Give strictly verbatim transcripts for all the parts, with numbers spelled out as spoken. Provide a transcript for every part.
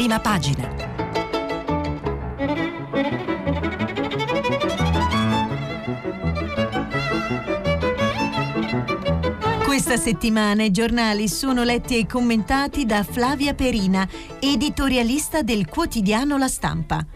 Prima Pagina. Questa settimana i giornali sono letti e commentati da Flavia Perina, editorialista del quotidiano La Stampa.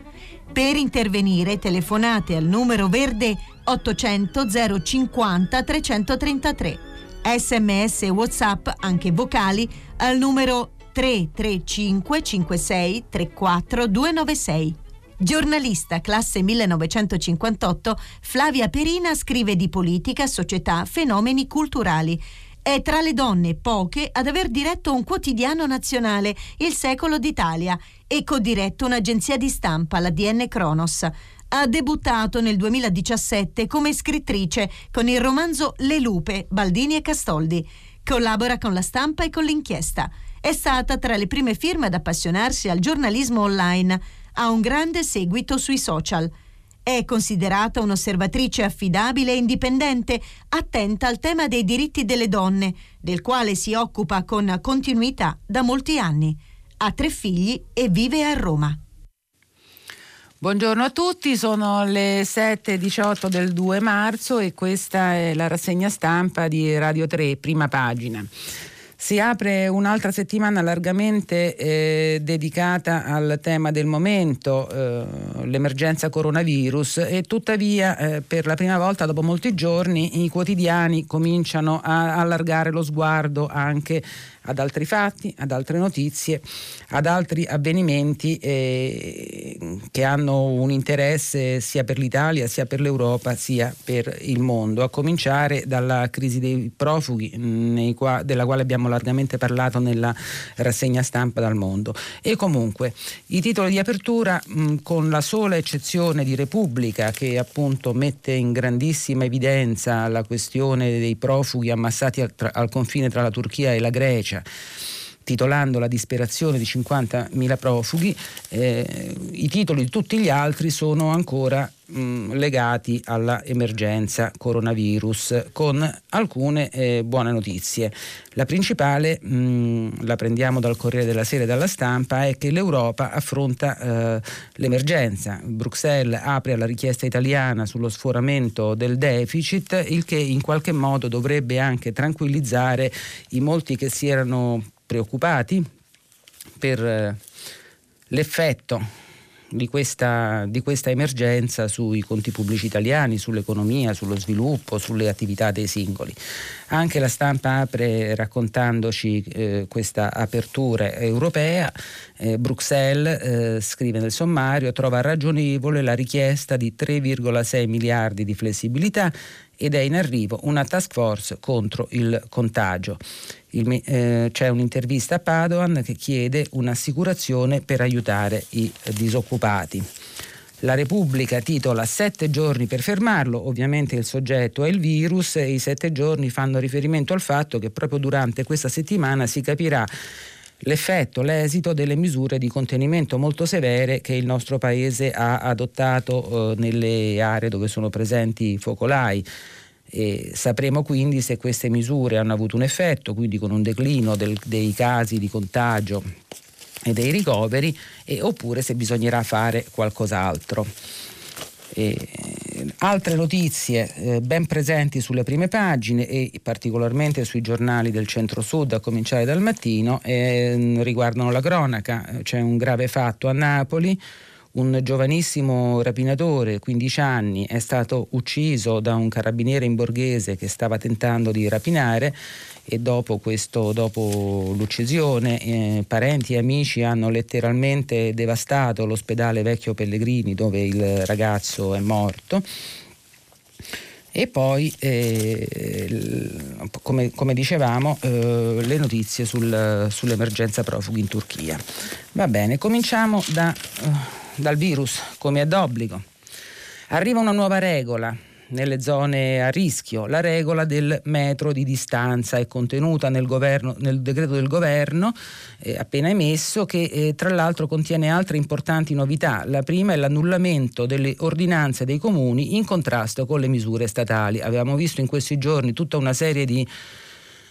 Per intervenire telefonate al numero verde ottocento zero cinquanta trecentotrentatré. Sms e WhatsApp, anche vocali, al numero tre tre cinque cinque sei tre quattro due nove sei. Giornalista classe millenovecentocinquantotto, Flavia Perina scrive di politica, società, fenomeni culturali. È tra le donne poche ad aver diretto un quotidiano nazionale, Il Secolo d'Italia, e co-diretto un'agenzia di stampa, la D N Kronos. Ha debuttato nel duemiladiciassette come scrittrice con il romanzo Le Lupe, Baldini e Castoldi. Collabora con La Stampa e con l'Inchiesta. È stata tra le prime firme ad appassionarsi al giornalismo online. Ha un grande seguito sui social. È considerata un'osservatrice affidabile e indipendente, attenta al tema dei diritti delle donne, del quale si occupa con continuità da molti anni. Ha tre figli e vive a Roma. Buongiorno a tutti, sono le sette e diciotto del due marzo e questa è la rassegna stampa di Radio tre, Prima Pagina. Si apre un'altra settimana largamente eh, dedicata al tema del momento, eh, l'emergenza coronavirus, e tuttavia eh, per la prima volta dopo molti giorni i quotidiani cominciano a allargare lo sguardo anche ad altri fatti, ad altre notizie, ad altri avvenimenti eh, che hanno un interesse sia per l'Italia, sia per l'Europa, sia per il mondo, a cominciare dalla crisi dei profughi nei qua, della quale abbiamo largamente parlato nella rassegna stampa dal mondo. E comunque i titoli di apertura, mh, con la sola eccezione di Repubblica, che appunto mette in grandissima evidenza la questione dei profughi ammassati al, tra, al confine tra la Turchia e la Grecia, titolando la disperazione di cinquantamila profughi, eh, i titoli di tutti gli altri sono ancora mh, legati alla emergenza coronavirus, con alcune eh, buone notizie. La principale, mh, la prendiamo dal Corriere della Sera e dalla Stampa, è che l'Europa affronta eh, l'emergenza. Bruxelles apre alla richiesta italiana sullo sforamento del deficit, il che in qualche modo dovrebbe anche tranquillizzare i molti che si erano preoccupati per l'effetto di questa, di questa emergenza sui conti pubblici italiani, sull'economia, sullo sviluppo, sulle attività dei singoli. Anche La Stampa apre raccontandoci eh, questa apertura europea. eh, Bruxelles, eh, scrive nel sommario, trova ragionevole la richiesta di tre virgola sei miliardi di flessibilità ed è in arrivo una task force contro il contagio. Il, eh, c'è un'intervista a Padoan che chiede un'assicurazione per aiutare i disoccupati. La Repubblica titola sette giorni per fermarlo, ovviamente il soggetto è il virus, e i sette giorni fanno riferimento al fatto che proprio durante questa settimana si capirà l'effetto, l'esito delle misure di contenimento molto severe che il nostro Paese ha adottato eh, nelle aree dove sono presenti focolai. E sapremo quindi se queste misure hanno avuto un effetto, quindi con un declino del, dei casi di contagio e dei ricoveri, e, oppure se bisognerà fare qualcos'altro. E altre notizie eh, ben presenti sulle prime pagine e particolarmente sui giornali del centro-sud, a cominciare dal Mattino, eh, riguardano la cronaca. C'è un grave fatto a Napoli: un giovanissimo rapinatore, quindici anni, è stato ucciso da un carabiniere in borghese che stava tentando di rapinare, e dopo, questo, dopo l'uccisione eh, parenti e amici hanno letteralmente devastato l'ospedale Vecchio Pellegrini, dove il ragazzo è morto. E poi, eh, come, come dicevamo, eh, le notizie sul, sull'emergenza profughi in Turchia. Va bene, cominciamo da... Uh, dal virus, come è d'obbligo. Arriva una nuova regola nelle zone a rischio, la regola del metro di distanza, è contenuta nel, governo, nel decreto del governo eh, appena emesso, che eh, tra l'altro contiene altre importanti novità. La prima è l'annullamento delle ordinanze dei comuni in contrasto con le misure statali. Avevamo visto in questi giorni tutta una serie di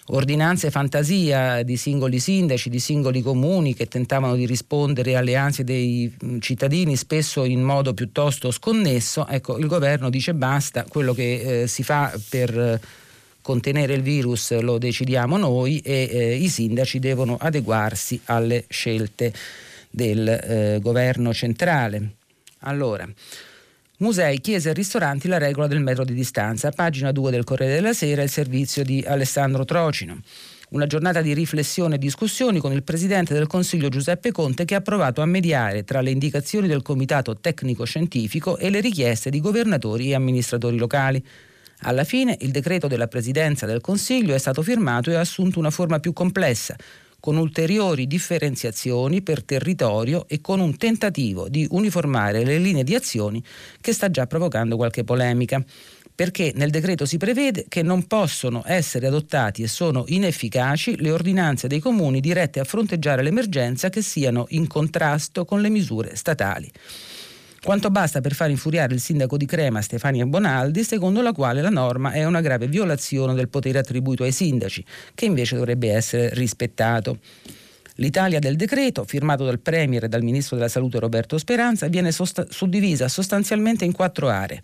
ordinanze fantasia di singoli sindaci, di singoli comuni che tentavano di rispondere alle ansie dei cittadini spesso in modo piuttosto sconnesso. Ecco, il governo dice basta, quello che eh, si fa per eh, contenere il virus lo decidiamo noi e eh, i sindaci devono adeguarsi alle scelte del eh, governo centrale. Allora, musei, chiese e ristoranti, la regola del metro di distanza. Pagina due del Corriere della Sera, il servizio di Alessandro Trocino. Una giornata di riflessione e discussioni con il Presidente del Consiglio Giuseppe Conte, che ha provato a mediare tra le indicazioni del Comitato Tecnico-Scientifico e le richieste di governatori e amministratori locali. Alla fine il decreto della Presidenza del Consiglio è stato firmato e ha assunto una forma più complessa, con ulteriori differenziazioni per territorio e con un tentativo di uniformare le linee di azioni che sta già provocando qualche polemica, perché nel decreto si prevede che non possono essere adottati e sono inefficaci le ordinanze dei comuni dirette a fronteggiare l'emergenza che siano in contrasto con le misure statali. Quanto basta per far infuriare il sindaco di Crema, Stefania Bonaldi, secondo la quale la norma è una grave violazione del potere attribuito ai sindaci, che invece dovrebbe essere rispettato. L'Italia del decreto, firmato dal Premier e dal Ministro della Salute Roberto Speranza, viene sost- suddivisa sostanzialmente in quattro aree.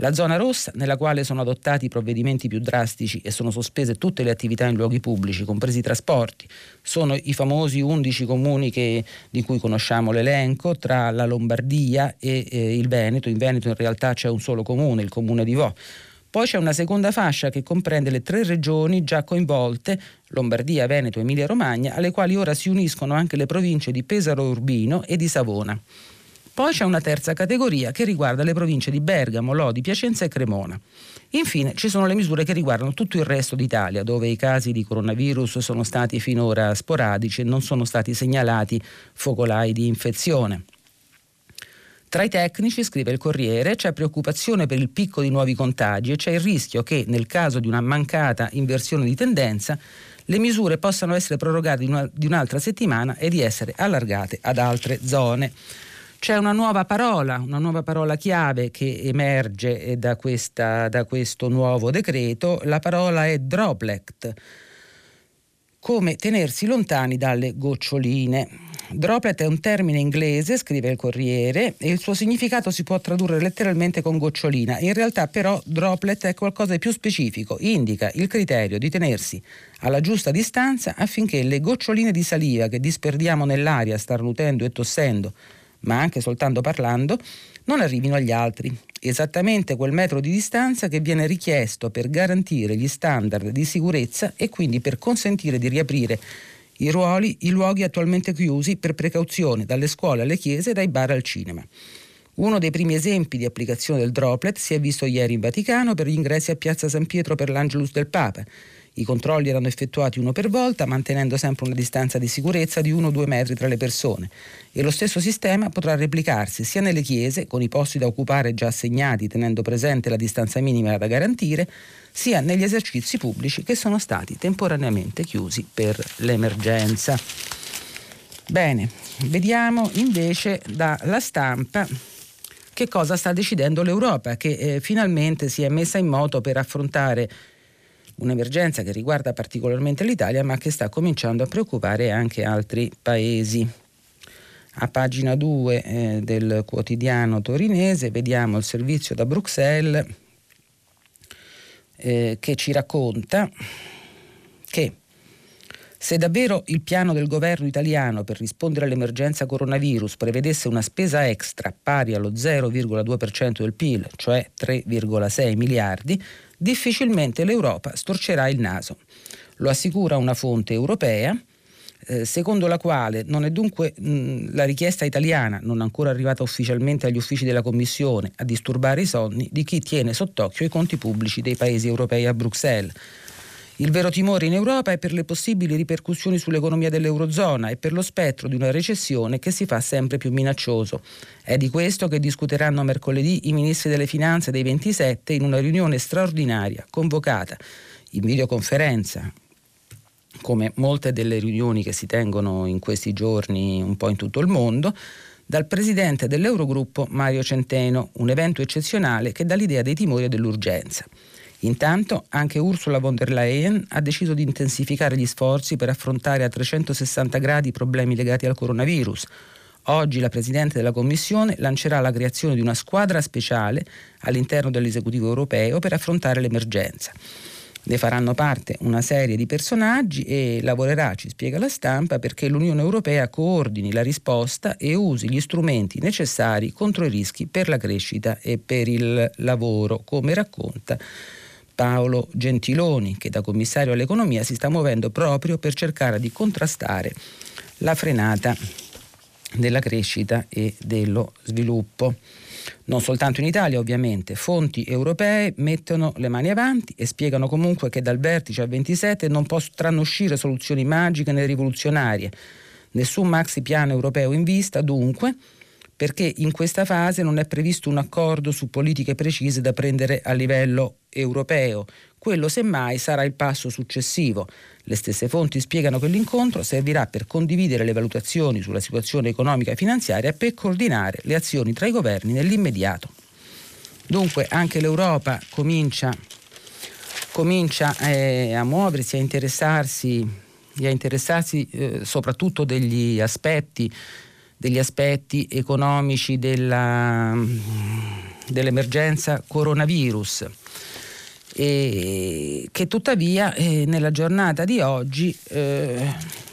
La zona rossa, nella quale sono adottati i provvedimenti più drastici e sono sospese tutte le attività in luoghi pubblici, compresi i trasporti. Sono i famosi undici comuni che, di cui conosciamo l'elenco, tra la Lombardia e eh, il Veneto. In Veneto in realtà c'è un solo comune, il comune di Vo'. Poi c'è una seconda fascia che comprende le tre regioni già coinvolte, Lombardia, Veneto e Emilia-Romagna, alle quali ora si uniscono anche le province di Pesaro Urbino e di Savona. Poi c'è una terza categoria che riguarda le province di Bergamo, Lodi, Piacenza e Cremona. Infine ci sono le misure che riguardano tutto il resto d'Italia, dove i casi di coronavirus sono stati finora sporadici e non sono stati segnalati focolai di infezione. Tra i tecnici, scrive il Corriere, c'è preoccupazione per il picco di nuovi contagi e c'è il rischio che, nel caso di una mancata inversione di tendenza, le misure possano essere prorogate una, di un'altra settimana e di essere allargate ad altre zone. C'è una nuova parola, una nuova parola chiave che emerge da, questa, da questo nuovo decreto. La parola è droplet, come tenersi lontani dalle goccioline. Droplet è un termine inglese, scrive il Corriere, e il suo significato si può tradurre letteralmente con gocciolina. In realtà però droplet è qualcosa di più specifico, indica il criterio di tenersi alla giusta distanza affinché le goccioline di saliva che disperdiamo nell'aria starnutendo e tossendo, ma anche soltanto parlando, non arrivino agli altri. Esattamente quel metro di distanza che viene richiesto per garantire gli standard di sicurezza e quindi per consentire di riaprire i ruoli, i luoghi attualmente chiusi per precauzione, dalle scuole alle chiese e dai bar al cinema. Uno dei primi esempi di applicazione del droplet si è visto ieri in Vaticano per gli ingressi a Piazza San Pietro per l'Angelus del Papa. I controlli erano effettuati uno per volta, mantenendo sempre una distanza di sicurezza di uno o due metri tra le persone, e lo stesso sistema potrà replicarsi sia nelle chiese, con i posti da occupare già assegnati tenendo presente la distanza minima da garantire, sia negli esercizi pubblici che sono stati temporaneamente chiusi per l'emergenza. Bene, vediamo invece dalla Stampa che cosa sta decidendo l'Europa, che eh, finalmente si è messa in moto per affrontare un'emergenza che riguarda particolarmente l'Italia, ma che sta cominciando a preoccupare anche altri paesi. A pagina due eh, del quotidiano torinese vediamo il servizio da Bruxelles eh, che ci racconta che se davvero il piano del governo italiano per rispondere all'emergenza coronavirus prevedesse una spesa extra pari allo zero virgola due per cento del P I L, cioè tre virgola sei miliardi, difficilmente l'Europa storcerà il naso. Lo assicura una fonte europea, eh, secondo la quale non è dunque mh, la richiesta italiana, non ancora arrivata ufficialmente agli uffici della Commissione, a disturbare i sonni di chi tiene sott'occhio i conti pubblici dei paesi europei a Bruxelles. Il vero timore in Europa è per le possibili ripercussioni sull'economia dell'Eurozona e per lo spettro di una recessione che si fa sempre più minaccioso. È di questo che discuteranno mercoledì i ministri delle finanze dei ventisette in una riunione straordinaria convocata in videoconferenza, come molte delle riunioni che si tengono in questi giorni un po' in tutto il mondo, dal presidente dell'Eurogruppo Mario Centeno, un evento eccezionale che dà l'idea dei timori e dell'urgenza. Intanto anche Ursula von der Leyen ha deciso di intensificare gli sforzi per affrontare a trecentosessanta gradi i problemi legati al coronavirus. Oggi la Presidente della Commissione lancerà la creazione di una squadra speciale all'interno dell'esecutivo europeo per affrontare l'emergenza. Ne faranno parte una serie di personaggi e lavorerà, ci spiega La Stampa, perché l'Unione Europea coordini la risposta e usi gli strumenti necessari contro i rischi per la crescita e per il lavoro, come racconta Paolo Gentiloni, che da commissario all'economia si sta muovendo proprio per cercare di contrastare la frenata della crescita e dello sviluppo. Non soltanto in Italia, ovviamente, fonti europee mettono le mani avanti e spiegano comunque che dal vertice a ventisette non potranno uscire soluzioni magiche né rivoluzionarie. Nessun maxi piano europeo in vista, dunque, perché in questa fase non è previsto un accordo su politiche precise da prendere a livello europeo. Quello semmai sarà il passo successivo. Le stesse fonti spiegano che l'incontro servirà per condividere le valutazioni sulla situazione economica e finanziaria e per coordinare le azioni tra i governi nell'immediato. Dunque anche l'Europa comincia, comincia eh, a muoversi, a interessarsi, a interessarsi eh, soprattutto degli aspetti degli aspetti economici della, dell'emergenza coronavirus, e che tuttavia eh, nella giornata di oggi eh,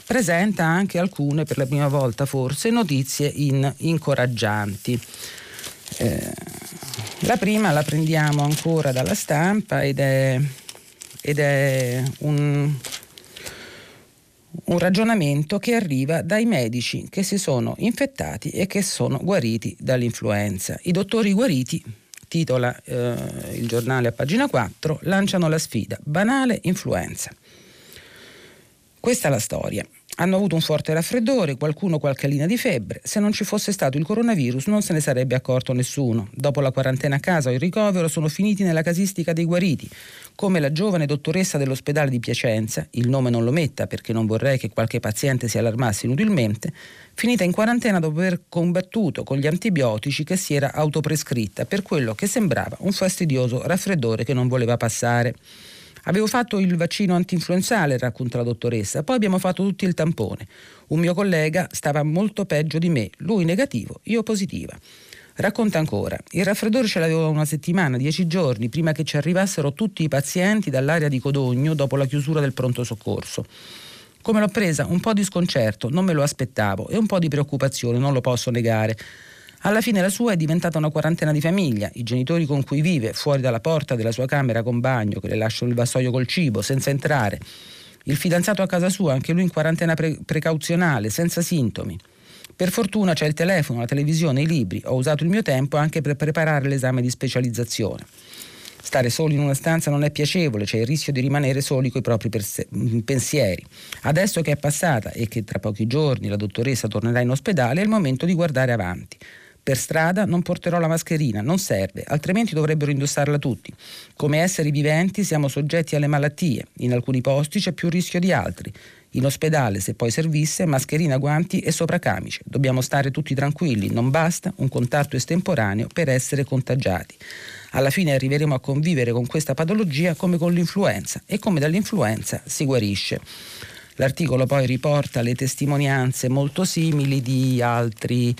presenta anche alcune, per la prima volta forse, notizie in, incoraggianti. Eh, la prima la prendiamo ancora dalla Stampa ed è, ed è un... Un ragionamento che arriva dai medici che si sono infettati e che sono guariti dall'influenza. I dottori guariti, titola eh, il giornale a pagina quattro, lanciano la sfida, banale influenza. Questa è la storia. Hanno avuto un forte raffreddore, qualcuno qualche linea di febbre. Se non ci fosse stato il coronavirus non se ne sarebbe accorto nessuno. Dopo la quarantena a casa o il ricovero sono finiti nella casistica dei guariti, come la giovane dottoressa dell'ospedale di Piacenza, il nome non lo metta perché non vorrei che qualche paziente si allarmasse inutilmente, finita in quarantena dopo aver combattuto con gli antibiotici che si era autoprescritta per quello che sembrava un fastidioso raffreddore che non voleva passare. Avevo fatto il vaccino antinfluenzale, racconta la dottoressa, poi abbiamo fatto tutti il tampone. Un mio collega stava molto peggio di me, lui negativo, io positiva. Racconta ancora, il raffreddore ce l'avevo una settimana, dieci giorni, prima che ci arrivassero tutti i pazienti dall'area di Codogno dopo la chiusura del pronto soccorso. Come l'ho presa? Un po' di sconcerto, non me lo aspettavo, e un po' di preoccupazione, non lo posso negare. Alla fine la sua è diventata una quarantena di famiglia, i genitori con cui vive, fuori dalla porta della sua camera con bagno, che le lasciano il vassoio col cibo, senza entrare. Il fidanzato a casa sua, anche lui in quarantena pre- precauzionale, senza sintomi. Per fortuna c'è il telefono, la televisione, i libri. Ho usato il mio tempo anche per preparare l'esame di specializzazione. Stare soli in una stanza non è piacevole, c'è il rischio di rimanere soli coi propri perse- pensieri. Adesso che è passata e che tra pochi giorni la dottoressa tornerà in ospedale, è il momento di guardare avanti. Per strada non porterò la mascherina, non serve, altrimenti dovrebbero indossarla tutti. Come esseri viventi siamo soggetti alle malattie, in alcuni posti c'è più rischio di altri. In ospedale, se poi servisse, mascherina, guanti e sopracamice. Dobbiamo stare tutti tranquilli, non basta un contatto estemporaneo per essere contagiati. Alla fine arriveremo a convivere con questa patologia come con l'influenza e come dall'influenza si guarisce. L'articolo poi riporta le testimonianze molto simili di altri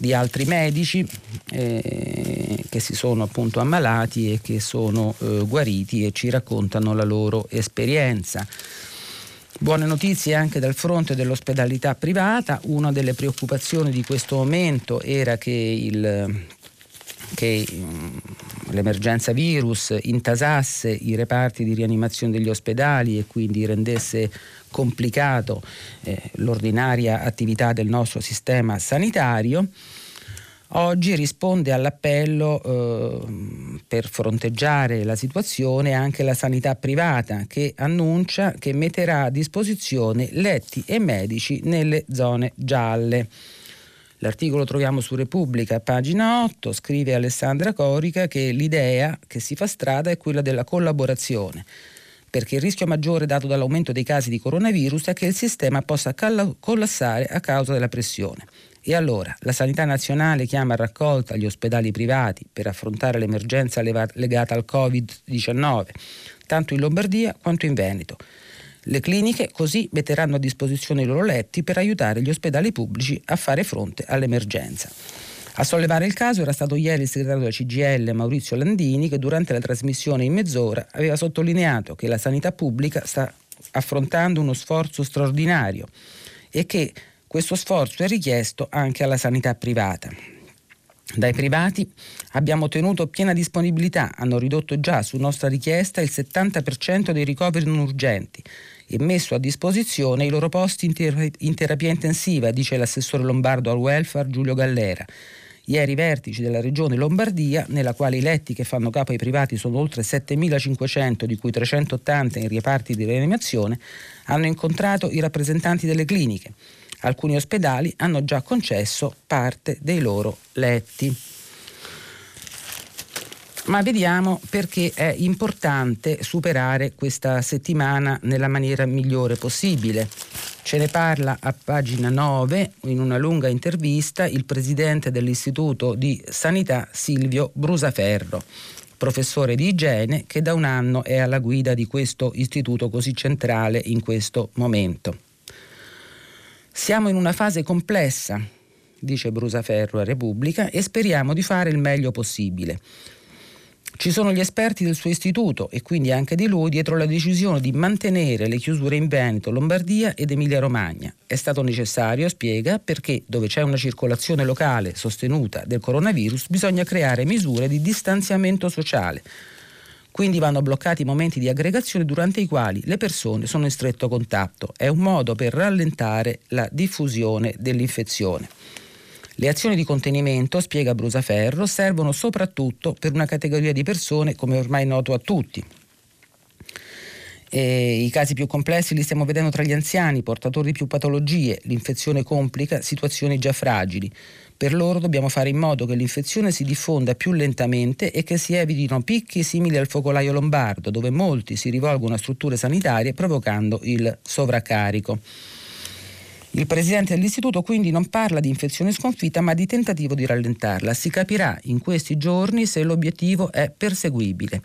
di altri medici eh, che si sono appunto ammalati e che sono eh, guariti e ci raccontano la loro esperienza. Buone notizie anche dal fronte dell'ospedalità privata. Una delle preoccupazioni di questo momento era che il che mh, l'emergenza virus intasasse i reparti di rianimazione degli ospedali e quindi rendesse complicato eh, l'ordinaria attività del nostro sistema sanitario. Oggi risponde all'appello eh, per fronteggiare la situazione anche la sanità privata, che annuncia che metterà a disposizione letti e medici nelle zone gialle. L'articolo troviamo su Repubblica, pagina otto, scrive Alessandra Corica che l'idea che si fa strada è quella della collaborazione, perché il rischio maggiore dato dall'aumento dei casi di coronavirus è che il sistema possa collassare a causa della pressione. E allora la sanità nazionale chiama a raccolta gli ospedali privati per affrontare l'emergenza leva- legata al covid diciannove, tanto in Lombardia quanto in Veneto. Le cliniche così metteranno a disposizione i loro letti per aiutare gli ospedali pubblici a fare fronte all'emergenza. A sollevare il caso era stato ieri il segretario della C G I L Maurizio Landini, che durante la trasmissione in mezz'ora aveva sottolineato che la sanità pubblica sta affrontando uno sforzo straordinario e che questo sforzo è richiesto anche alla sanità privata. Dai privati abbiamo ottenuto piena disponibilità, hanno ridotto già su nostra richiesta il settanta per cento dei ricoveri non urgenti e messo a disposizione i loro posti in, ter- in terapia intensiva, dice l'assessore lombardo al welfare Giulio Gallera. Ieri i vertici della regione Lombardia, nella quale i letti che fanno capo ai privati sono oltre settemilacinquecento, di cui trecentottanta in reparti di rianimazione, hanno incontrato i rappresentanti delle cliniche. Alcuni ospedali hanno già concesso parte dei loro letti. Ma vediamo perché è importante superare questa settimana nella maniera migliore possibile. Ce ne parla a pagina nove, in una lunga intervista, il presidente dell'Istituto di Sanità Silvio Brusaferro, professore di igiene che da un anno è alla guida di questo istituto così centrale in questo momento. Siamo in una fase complessa, dice Brusaferro a Repubblica, e speriamo di fare il meglio possibile. Ci sono gli esperti del suo istituto e quindi anche di lui dietro la decisione di mantenere le chiusure in Veneto, Lombardia ed Emilia-Romagna. È stato necessario, spiega, perché dove c'è una circolazione locale sostenuta del coronavirus bisogna creare misure di distanziamento sociale. Quindi vanno bloccati momenti di aggregazione durante i quali le persone sono in stretto contatto. È un modo per rallentare la diffusione dell'infezione. Le azioni di contenimento, spiega Brusaferro, servono soprattutto per una categoria di persone come ormai noto a tutti. E i casi più complessi li stiamo vedendo tra gli anziani, portatori di più patologie. L'infezione complica situazioni già fragili. Per loro dobbiamo fare in modo che l'infezione si diffonda più lentamente e che si evitino picchi simili al focolaio lombardo, dove molti si rivolgono a strutture sanitarie provocando il sovraccarico. Il presidente dell'istituto quindi non parla di infezione sconfitta, ma di tentativo di rallentarla. Si capirà in questi giorni se l'obiettivo è perseguibile.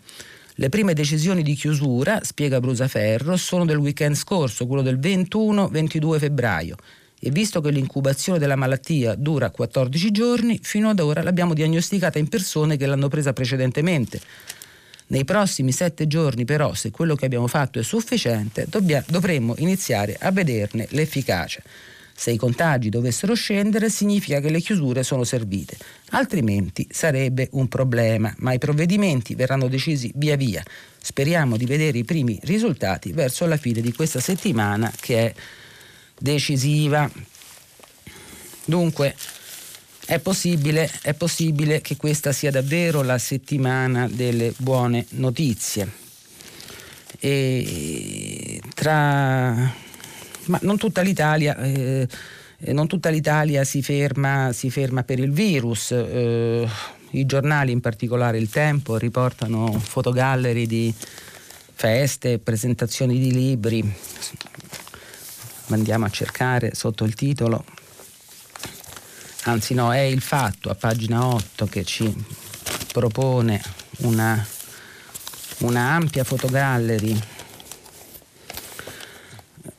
Le prime decisioni di chiusura, spiega Brusaferro, sono del weekend scorso, quello del ventuno ventidue febbraio. E visto che l'incubazione della malattia dura quattordici giorni, fino ad ora l'abbiamo diagnosticata in persone che l'hanno presa precedentemente. Nei prossimi sette giorni però, se quello che abbiamo fatto è sufficiente, dobbia- dovremmo iniziare a vederne l'efficacia. Se i contagi dovessero scendere, significa che le chiusure sono servite, altrimenti sarebbe un problema, ma i provvedimenti verranno decisi via via. Speriamo di vedere i primi risultati verso la fine di questa settimana, che è decisiva. Dunque è possibile, è possibile che questa sia davvero la settimana delle buone notizie. E tra ma non tutta l'Italia eh, non tutta l'Italia si ferma si ferma per il virus. Eh, i giornali, in particolare Il Tempo, riportano fotogallerie di feste, presentazioni di libri. Andiamo a cercare sotto il titolo, anzi no, è Il Fatto a pagina otto che ci propone una, una ampia fotogallery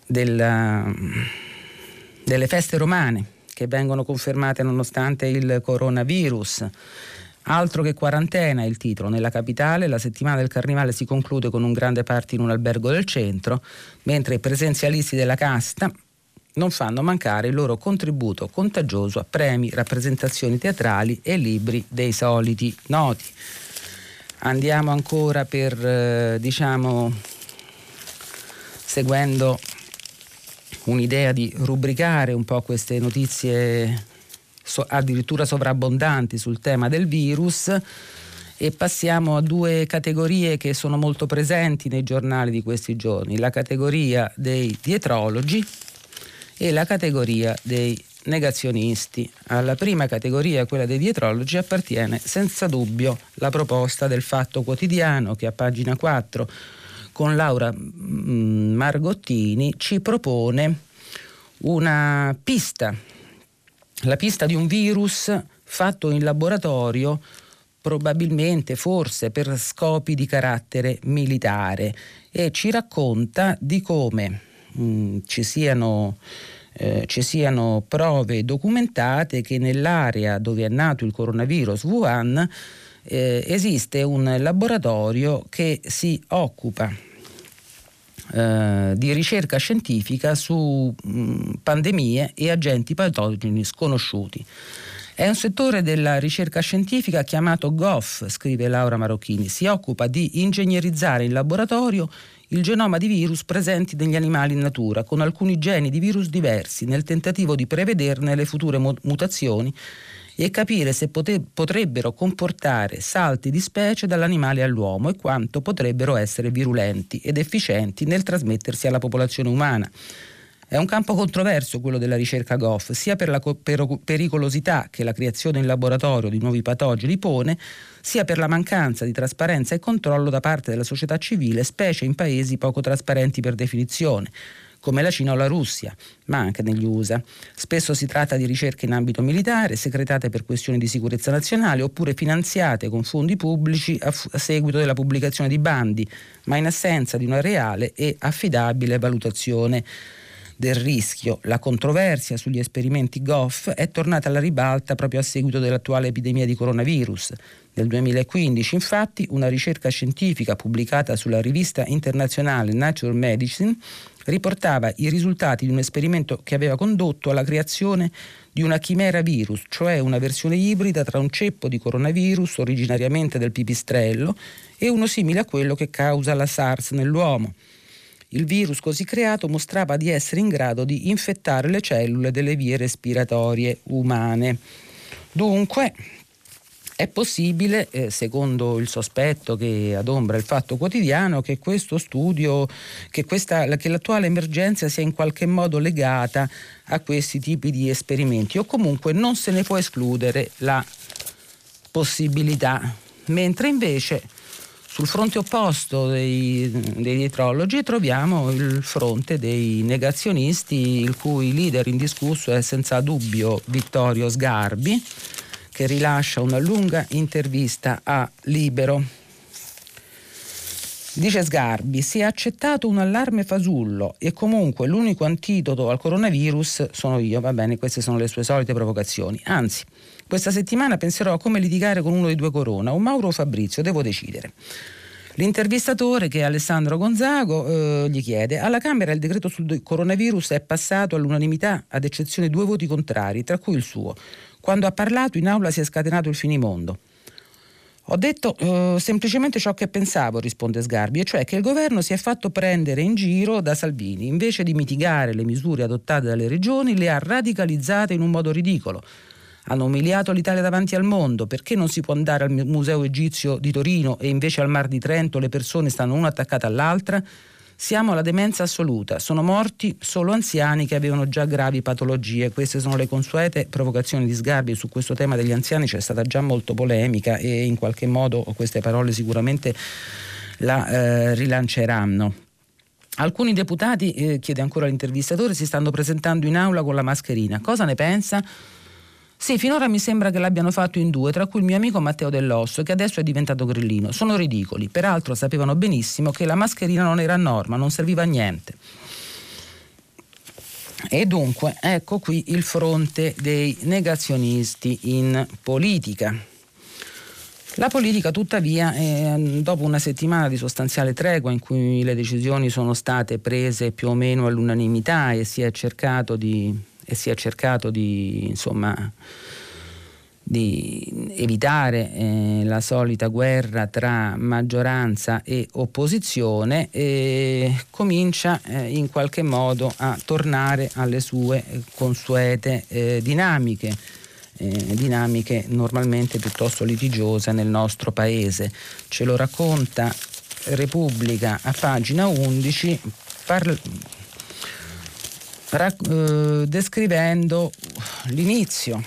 della, delle feste romane che vengono confermate nonostante il coronavirus. Altro che quarantena è il titolo. Nella capitale la settimana del carnevale si conclude con un grande party in un albergo del centro, mentre i presenzialisti della casta non fanno mancare il loro contributo contagioso a premi, rappresentazioni teatrali e libri dei soliti noti. Andiamo ancora per, eh, diciamo, seguendo un'idea di rubricare un po' queste notizie So, addirittura sovrabbondanti sul tema del virus, e passiamo a due categorie che sono molto presenti nei giornali di questi giorni: la categoria dei dietrologi e la categoria dei negazionisti. Alla prima categoria, quella dei dietrologi, appartiene senza dubbio la proposta del Fatto Quotidiano, che a pagina quattro con Laura mh, Margottini ci propone una pista la pista di un virus fatto in laboratorio, probabilmente, forse, per scopi di carattere militare, e ci racconta di come mh, ci siano eh, ci siano prove documentate che nell'area dove è nato il coronavirus, Wuhan, eh, esiste un laboratorio che si occupa eh, di ricerca scientifica su mh, pandemie e agenti patogeni sconosciuti. È un settore della ricerca scientifica chiamato G O F, scrive Laura Marocchini. Si occupa di ingegnerizzare in laboratorio il genoma di virus presenti negli animali in natura, con alcuni geni di virus diversi, nel tentativo di prevederne le future mutazioni e capire se pote- potrebbero comportare salti di specie dall'animale all'uomo e quanto potrebbero essere virulenti ed efficienti nel trasmettersi alla popolazione umana. È un campo controverso quello della ricerca G O F, sia per la co- per- pericolosità che la creazione in laboratorio di nuovi patogeni pone, sia per la mancanza di trasparenza e controllo da parte della società civile, specie in paesi poco trasparenti per definizione, come la Cina o la Russia, ma anche negli U S A. Spesso si tratta di ricerche in ambito militare, segretate per questioni di sicurezza nazionale, oppure finanziate con fondi pubblici a, f- a seguito della pubblicazione di bandi, ma in assenza di una reale e affidabile valutazione del rischio. La controversia sugli esperimenti G O F è tornata alla ribalta proprio a seguito dell'attuale epidemia di coronavirus. Nel duemilaquindici, infatti, una ricerca scientifica pubblicata sulla rivista internazionale Nature Medicine riportava i risultati di un esperimento che aveva condotto alla creazione di una chimera virus, cioè una versione ibrida tra un ceppo di coronavirus originariamente del pipistrello e uno simile a quello che causa la SARS nell'uomo. Il virus così creato mostrava di essere in grado di infettare le cellule delle vie respiratorie umane. Dunque è possibile, eh, secondo il sospetto che adombra il Fatto Quotidiano, che questo studio, che, questa, che l'attuale emergenza sia in qualche modo legata a questi tipi di esperimenti, o comunque non se ne può escludere la possibilità. Mentre invece sul fronte opposto dei, dei dietrologi troviamo il fronte dei negazionisti, il cui leader indiscusso è senza dubbio Vittorio Sgarbi, che rilascia una lunga intervista a Libero. Dice Sgarbi: si è accettato un allarme fasullo e comunque l'unico antidoto al coronavirus sono io. Va bene, queste sono le sue solite provocazioni. Anzi, questa settimana penserò a come litigare con uno dei due corona, o Mauro o Fabrizio, devo decidere. L'intervistatore, che è Alessandro Gonzago, eh, gli chiede: alla Camera il decreto sul coronavirus è passato all'unanimità, ad eccezione due voti contrari, tra cui il suo. Quando ha parlato in aula si è scatenato il finimondo. Ho detto eh, semplicemente ciò che pensavo, risponde Sgarbi, e cioè che il governo si è fatto prendere in giro da Salvini. Invece di mitigare le misure adottate dalle regioni, le ha radicalizzate in un modo ridicolo. Hanno umiliato l'Italia davanti al mondo. Perché non si può andare al Museo Egizio di Torino e invece al Mar di Trento le persone stanno una attaccata all'altra? Siamo alla demenza assoluta. Sono morti solo anziani che avevano già gravi patologie. Queste sono le consuete provocazioni di Sgarbi. Su questo tema degli anziani c'è stata già molto polemica e in qualche modo queste parole sicuramente la eh, rilanceranno. Alcuni deputati, eh, chiede ancora l'intervistatore, si stanno presentando in aula con la mascherina. Cosa ne pensa? Sì, finora mi sembra che l'abbiano fatto in due, tra cui il mio amico Matteo Dell'Osso, che adesso è diventato grillino. Sono ridicoli, peraltro sapevano benissimo che la mascherina non era a norma, non serviva a niente. E dunque, ecco qui il fronte dei negazionisti in politica. La politica, tuttavia, eh, dopo una settimana di sostanziale tregua in cui le decisioni sono state prese più o meno all'unanimità e si è cercato di... e si è cercato di, insomma, di evitare eh, la solita guerra tra maggioranza e opposizione, e comincia eh, in qualche modo a tornare alle sue consuete eh, dinamiche, eh, dinamiche normalmente piuttosto litigiose nel nostro paese. Ce lo racconta Repubblica a pagina undici, parla... descrivendo l'inizio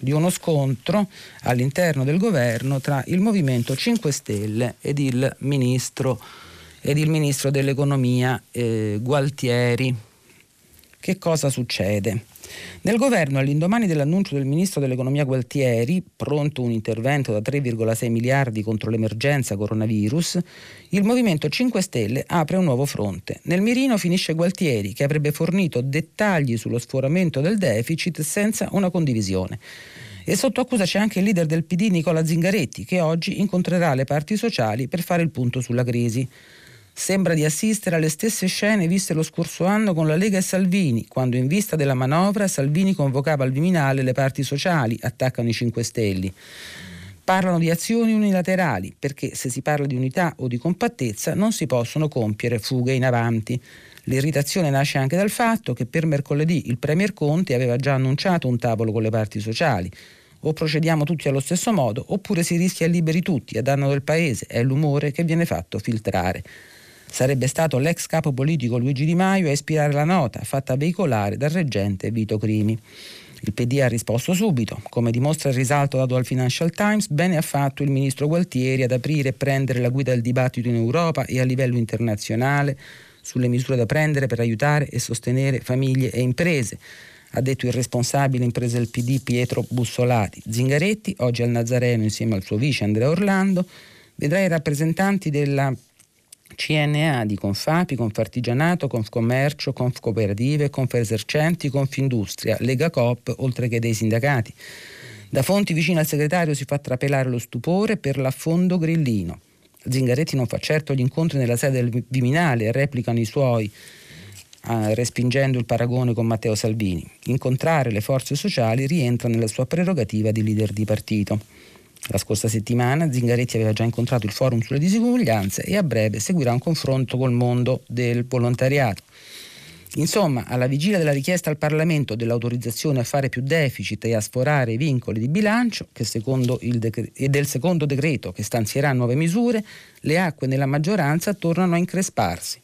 di uno scontro all'interno del governo tra il Movimento cinque Stelle ed il ministro, ed il ministro dell'economia eh, Gualtieri. Che cosa succede? Nel governo, all'indomani dell'annuncio del ministro dell'economia Gualtieri, pronto un intervento da tre virgola sei miliardi contro l'emergenza coronavirus, il Movimento cinque Stelle apre un nuovo fronte. Nel mirino finisce Gualtieri, che avrebbe fornito dettagli sullo sforamento del deficit senza una condivisione. E sotto accusa c'è anche il leader del P D Nicola Zingaretti, che oggi incontrerà le parti sociali per fare il punto sulla crisi. Sembra di assistere alle stesse scene viste lo scorso anno con la Lega e Salvini, quando in vista della manovra Salvini convocava al Viminale le parti sociali, attaccano i cinque Stelle. Parlano di azioni unilaterali, perché se si parla di unità o di compattezza non si possono compiere fughe in avanti. L'irritazione nasce anche dal fatto che per mercoledì il premier Conte aveva già annunciato un tavolo con le parti sociali. O procediamo tutti allo stesso modo, oppure si rischia liberi tutti a danno del paese, è l'umore che viene fatto filtrare. Sarebbe stato l'ex capo politico Luigi Di Maio a ispirare la nota, fatta veicolare dal reggente Vito Crimi. Il P D ha risposto subito. Come dimostra il risalto dato al Financial Times, bene ha fatto il ministro Gualtieri ad aprire e prendere la guida del dibattito in Europa e a livello internazionale sulle misure da prendere per aiutare e sostenere famiglie e imprese, ha detto il responsabile imprese del P D Pietro Bussolati. Zingaretti, oggi al Nazareno insieme al suo vice Andrea Orlando, vedrà i rappresentanti della C N A, di Confapi, Confartigianato, Confcommercio, Confcooperative, Confersercenti, Confindustria, Lega Coop, oltre che dei sindacati. Da fonti vicine al segretario si fa trapelare lo stupore per l'affondo grillino. Zingaretti non fa certo gli incontri nella sede del Viminale, replicano i suoi, eh, respingendo il paragone con Matteo Salvini. Incontrare le forze sociali rientra nella sua prerogativa di leader di partito. La scorsa settimana Zingaretti aveva già incontrato il forum sulle disuguaglianze e a breve seguirà un confronto col mondo del volontariato. Insomma, alla vigilia della richiesta al Parlamento dell'autorizzazione a fare più deficit e a sforare i vincoli di bilancio che secondo il decre- e del secondo decreto che stanzierà nuove misure, le acque nella maggioranza tornano a incresparsi,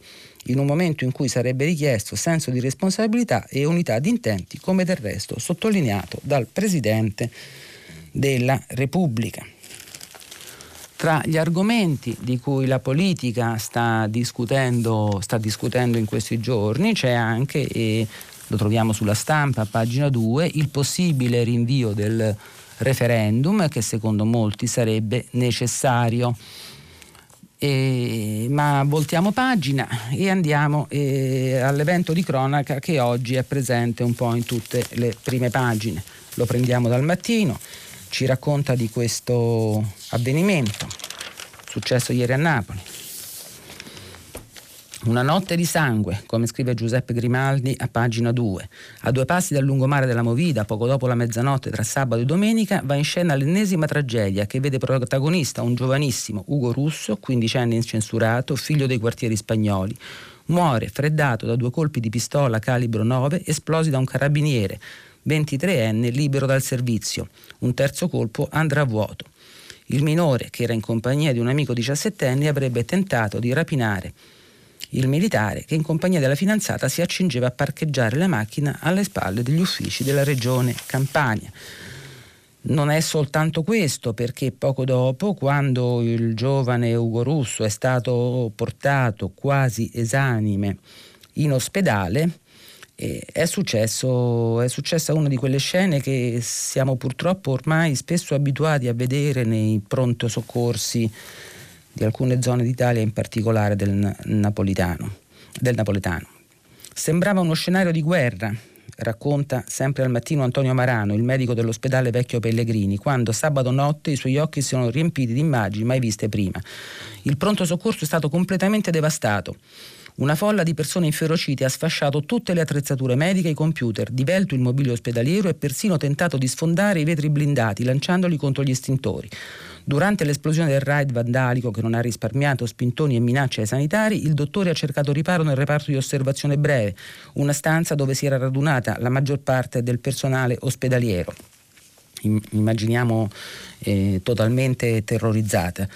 in un momento in cui sarebbe richiesto senso di responsabilità e unità di intenti, come del resto sottolineato dal Presidente della Repubblica. Tra gli argomenti di cui la politica sta discutendo, sta discutendo in questi giorni c'è anche, e lo troviamo sulla Stampa, pagina due, il possibile rinvio del referendum che secondo molti sarebbe necessario. E, ma voltiamo pagina e andiamo eh, all'evento di cronaca che oggi è presente un po' in tutte le prime pagine. Lo prendiamo dal mattino. Ci racconta di questo avvenimento successo ieri a Napoli. Una notte di sangue, come scrive Giuseppe Grimaldi a pagina due. A due passi dal lungomare della Movida, poco dopo la mezzanotte tra sabato e domenica, va in scena l'ennesima tragedia che vede protagonista un giovanissimo Ugo Russo, quindicenne incensurato, figlio dei quartieri spagnoli. Muore freddato da due colpi di pistola calibro nove esplosi da un carabiniere, ventitreenne libero dal servizio. Un terzo colpo andrà a vuoto. Il minore, che era in compagnia di un amico diciassettenne, avrebbe tentato di rapinare il militare, che in compagnia della fidanzata si accingeva a parcheggiare la macchina alle spalle degli uffici della regione Campania. Non è soltanto questo, perché poco dopo, quando il giovane Ugo Russo è stato portato quasi esanime in ospedale, E è successo, è successa una di quelle scene che siamo purtroppo ormai spesso abituati a vedere nei pronto soccorsi di alcune zone d'Italia, in particolare del napoletano, del napoletano. Sembrava uno scenario di guerra, racconta sempre al mattino Antonio Marano, il medico dell'ospedale Vecchio Pellegrini, quando sabato notte i suoi occhi si sono riempiti di immagini mai viste prima. Il pronto soccorso è stato completamente devastato. Una folla di persone inferocite ha sfasciato tutte le attrezzature mediche e i computer, divelto il mobilio ospedaliero e persino tentato di sfondare i vetri blindati lanciandoli contro gli estintori. Durante l'esplosione del raid vandalico, che non ha risparmiato spintoni e minacce ai sanitari, il dottore ha cercato riparo nel reparto di osservazione breve, una stanza dove si era radunata la maggior parte del personale ospedaliero. Immaginiamo eh, totalmente terrorizzata.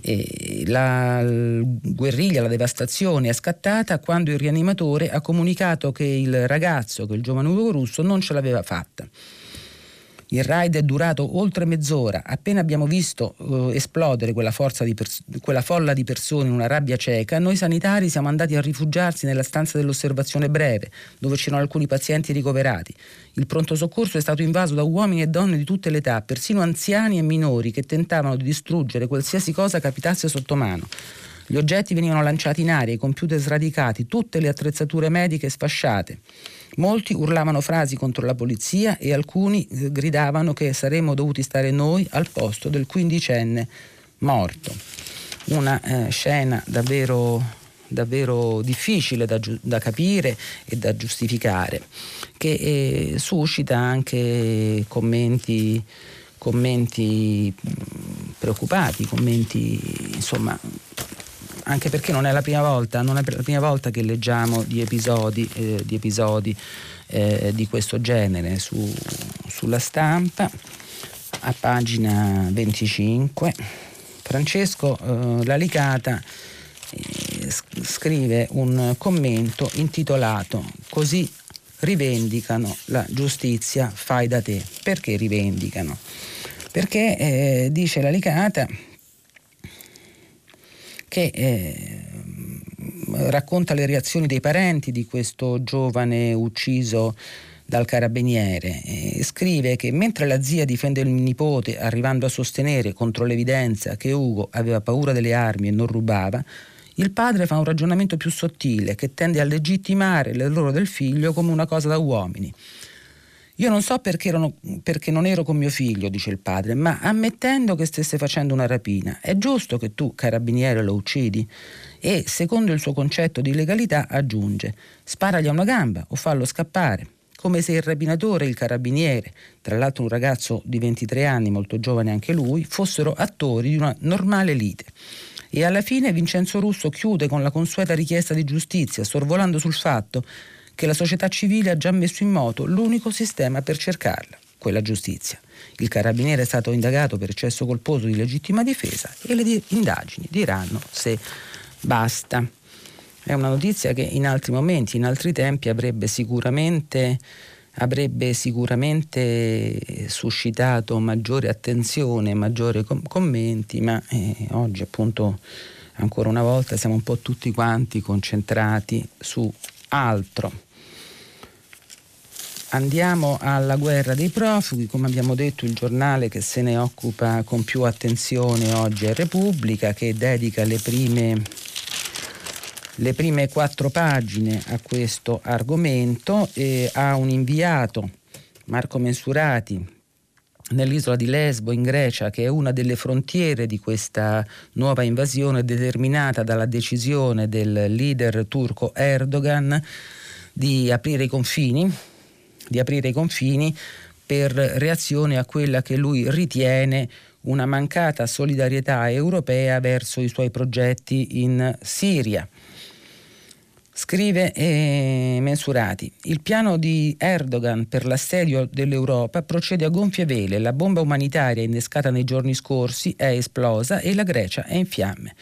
E la guerriglia, la devastazione è scattata quando il rianimatore ha comunicato che il ragazzo, che il giovane Ugo Russo, non ce l'aveva fatta. Il raid è durato oltre mezz'ora. Appena abbiamo visto eh, esplodere quella, forza di pers- quella folla di persone in una rabbia cieca, noi sanitari siamo andati a rifugiarsi nella stanza dell'osservazione breve, dove c'erano alcuni pazienti ricoverati. Il pronto soccorso è stato invaso da uomini e donne di tutte le età, persino anziani e minori che tentavano di distruggere qualsiasi cosa capitasse sotto mano. Gli oggetti venivano lanciati in aria, i computer sradicati, tutte le attrezzature mediche sfasciate. Molti urlavano frasi contro la polizia e alcuni gridavano che saremmo dovuti stare noi al posto del quindicenne morto. Una eh, scena davvero, davvero difficile da, giu- da capire e da giustificare, che eh, suscita anche commenti, commenti preoccupati, commenti insomma... Anche perché non è la prima volta, non è la prima volta che leggiamo di episodi, eh, di, episodi eh, di questo genere su, sulla stampa. A pagina venticinque Francesco eh, La Licata eh, scrive un commento intitolato "Così rivendicano la giustizia, fai da te". Perché rivendicano? Perché eh, dice La Licata che eh, racconta le reazioni dei parenti di questo giovane ucciso dal carabiniere e scrive che mentre la zia difende il nipote arrivando a sostenere contro l'evidenza che Ugo aveva paura delle armi e non rubava, il padre fa un ragionamento più sottile che tende a legittimare l'errore del figlio come una cosa da uomini. Io non so perché, erano, perché non ero con mio figlio, dice il padre, ma ammettendo che stesse facendo una rapina, è giusto che tu, carabiniere, lo uccidi? E, secondo il suo concetto di legalità, aggiunge, sparagli a una gamba o fallo scappare, come se il rapinatore e il carabiniere, tra l'altro un ragazzo di ventitré anni, molto giovane anche lui, fossero attori di una normale lite. E alla fine Vincenzo Russo chiude con la consueta richiesta di giustizia, sorvolando sul fatto che la società civile ha già messo in moto l'unico sistema per cercarla, quella giustizia. Il carabiniere è stato indagato per eccesso colposo di legittima difesa e le indagini diranno se basta. È una notizia che in altri momenti, in altri tempi avrebbe sicuramente, avrebbe sicuramente suscitato maggiore attenzione, maggiori com- commenti, ma eh, oggi appunto ancora una volta siamo un po' tutti quanti concentrati su altro. Andiamo alla guerra dei profughi. Come abbiamo detto, il giornale che se ne occupa con più attenzione oggi è Repubblica, che dedica le prime, le prime quattro pagine a questo argomento e ha un inviato, Marco Mensurati, nell'isola di Lesbo in Grecia, che è una delle frontiere di questa nuova invasione determinata dalla decisione del leader turco Erdogan di aprire i confini, di aprire i confini per reazione a quella che lui ritiene una mancata solidarietà europea verso i suoi progetti in Siria. Scrive eh, Mensurati, il piano di Erdogan per l'assedio dell'Europa procede a gonfie vele, la bomba umanitaria innescata nei giorni scorsi è esplosa e la Grecia è in fiamme.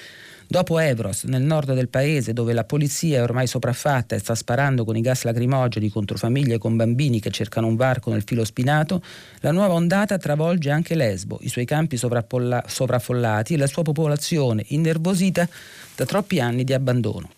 Dopo Evros, nel nord del paese, dove la polizia è ormai sopraffatta e sta sparando con i gas lacrimogeni contro famiglie con bambini che cercano un varco nel filo spinato, la nuova ondata travolge anche Lesbo, i suoi campi sovrappolla- sovraffollati e la sua popolazione innervosita da troppi anni di abbandono.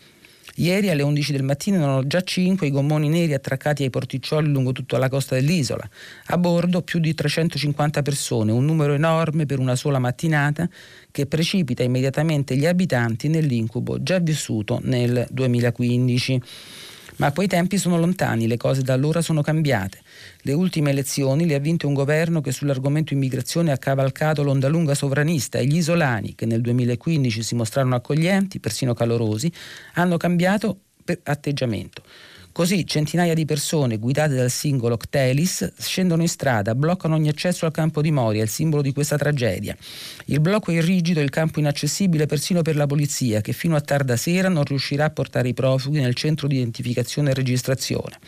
Ieri alle undici del mattino erano già cinque i gommoni neri attraccati ai porticcioli lungo tutta la costa dell'isola. A bordo più di trecentocinquanta persone, un numero enorme per una sola mattinata che precipita immediatamente gli abitanti nell'incubo già vissuto nel duemilaquindici. Ma quei tempi sono lontani, le cose da allora sono cambiate. Le ultime elezioni le ha vinte un governo che sull'argomento immigrazione ha cavalcato l'onda lunga sovranista e gli isolani, che nel duemilaquindici si mostrarono accoglienti, persino calorosi, hanno cambiato atteggiamento. Così centinaia di persone, guidate dal singolo Ctelis, scendono in strada, bloccano ogni accesso al campo di Moria, il simbolo di questa tragedia. Il blocco è rigido, il campo inaccessibile persino per la polizia, che fino a tarda sera non riuscirà a portare i profughi nel centro di identificazione e registrazione.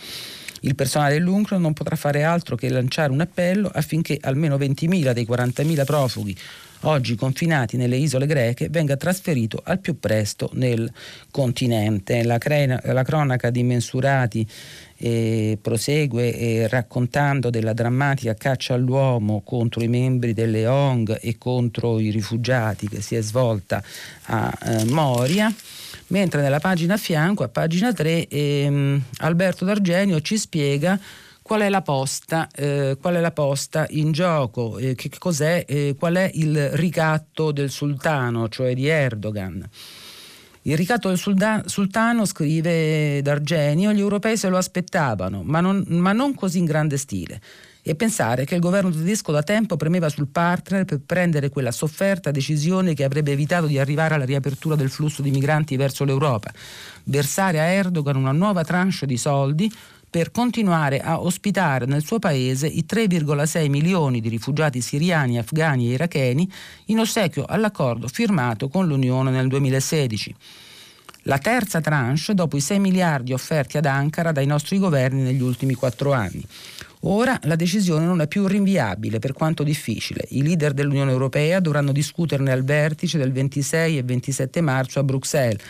Il personale dell'UNCLOS non potrà fare altro che lanciare un appello affinché almeno ventimila dei quarantamila profughi oggi confinati nelle isole greche, venga trasferito al più presto nel continente. La, cre- la cronaca di Mensurati E prosegue eh, raccontando della drammatica caccia all'uomo contro i membri delle O N G e contro i rifugiati che si è svolta a eh, Moria, mentre nella pagina a fianco, a pagina tre, ehm, Alberto D'Argenio ci spiega qual è la posta, eh, qual è la posta in gioco, eh, che cos'è, eh, qual è il ricatto del sultano, cioè di Erdogan. Il ricatto del sultano, scrive D'Argenio, gli europei se lo aspettavano, ma non, ma non così in grande stile. E pensare che il governo tedesco da tempo premeva sul partner per prendere quella sofferta decisione che avrebbe evitato di arrivare alla riapertura del flusso di migranti verso l'Europa. Versare a Erdogan una nuova tranche di soldi per continuare a ospitare nel suo paese i tre virgola sei milioni di rifugiati siriani, afghani e iracheni in ossequio all'accordo firmato con l'Unione nel duemilasedici. La terza tranche dopo i sei miliardi offerti ad Ankara dai nostri governi negli ultimi quattro anni. Ora la decisione non è più rinviabile, per quanto difficile. I leader dell'Unione Europea dovranno discuterne al vertice del ventisei e ventisette marzo a Bruxelles.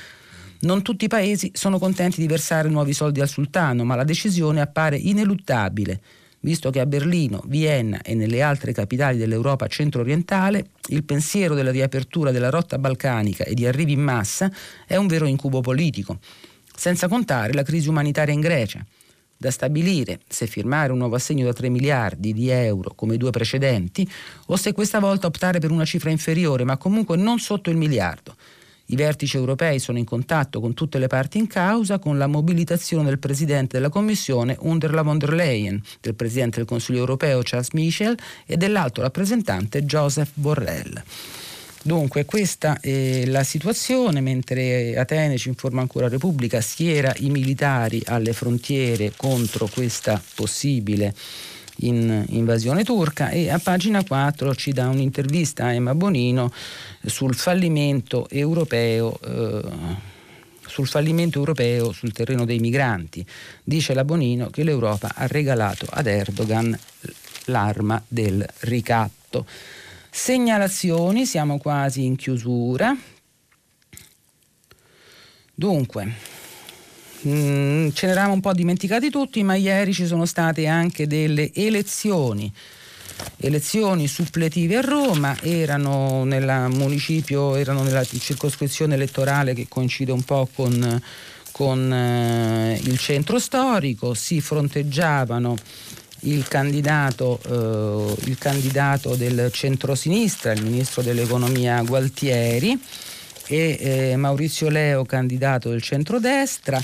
Non tutti i paesi sono contenti di versare nuovi soldi al sultano, ma la decisione appare ineluttabile, visto che a Berlino, Vienna e nelle altre capitali dell'Europa centro-orientale il pensiero della riapertura della rotta balcanica e di arrivi in massa è un vero incubo politico, senza contare la crisi umanitaria in Grecia. Da stabilire se firmare un nuovo assegno da tre miliardi di euro come i due precedenti o se questa volta optare per una cifra inferiore, ma comunque non sotto il miliardo. I vertici europei sono in contatto con tutte le parti in causa, con la mobilitazione del Presidente della Commissione, Ursula von der Leyen, del Presidente del Consiglio europeo, Charles Michel, e dell'alto rappresentante, Joseph Borrell. Dunque, questa è la situazione, mentre Atene, ci informa ancora Repubblica, schiera i militari alle frontiere contro questa possibile in invasione turca, e a pagina quattro ci dà un'intervista a Emma Bonino sul fallimento europeo eh, sul fallimento europeo sul terreno dei migranti. Dice la Bonino che l'Europa ha regalato ad Erdogan l'arma del ricatto. Segnalazioni, siamo quasi in chiusura. Dunque, Mm, ce ne eravamo un po' dimenticati tutti, ma ieri ci sono state anche delle elezioni elezioni suppletive a Roma. Erano nella municipio erano nella circoscrizione elettorale che coincide un po' con, con eh, il centro storico. Si fronteggiavano il candidato eh, il candidato del centrosinistra, il ministro dell'economia Gualtieri, e eh, Maurizio Leo, candidato del centrodestra.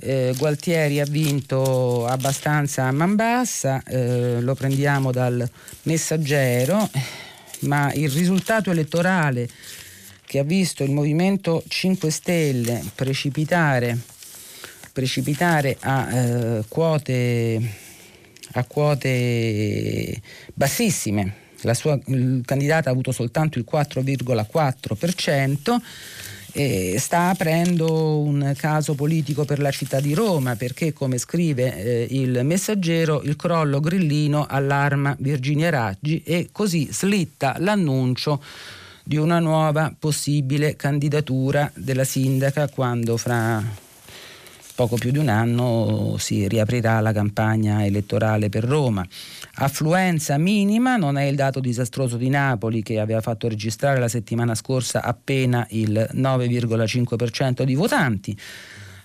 eh, Gualtieri ha vinto abbastanza a man bassa, eh, lo prendiamo dal Messaggero, ma il risultato elettorale che ha visto il Movimento cinque Stelle precipitare, precipitare a eh, quote, a quote bassissime. La sua candidata ha avuto soltanto il quattro virgola quattro per cento, e sta aprendo un caso politico per la città di Roma, perché, come scrive eh, il Messaggero, il crollo grillino allarma Virginia Raggi e così slitta l'annuncio di una nuova possibile candidatura della sindaca, quando fra poco più di un anno si riaprirà la campagna elettorale per Roma. Affluenza minima non è il dato disastroso di Napoli, che aveva fatto registrare la settimana scorsa appena il nove virgola cinque per cento di votanti.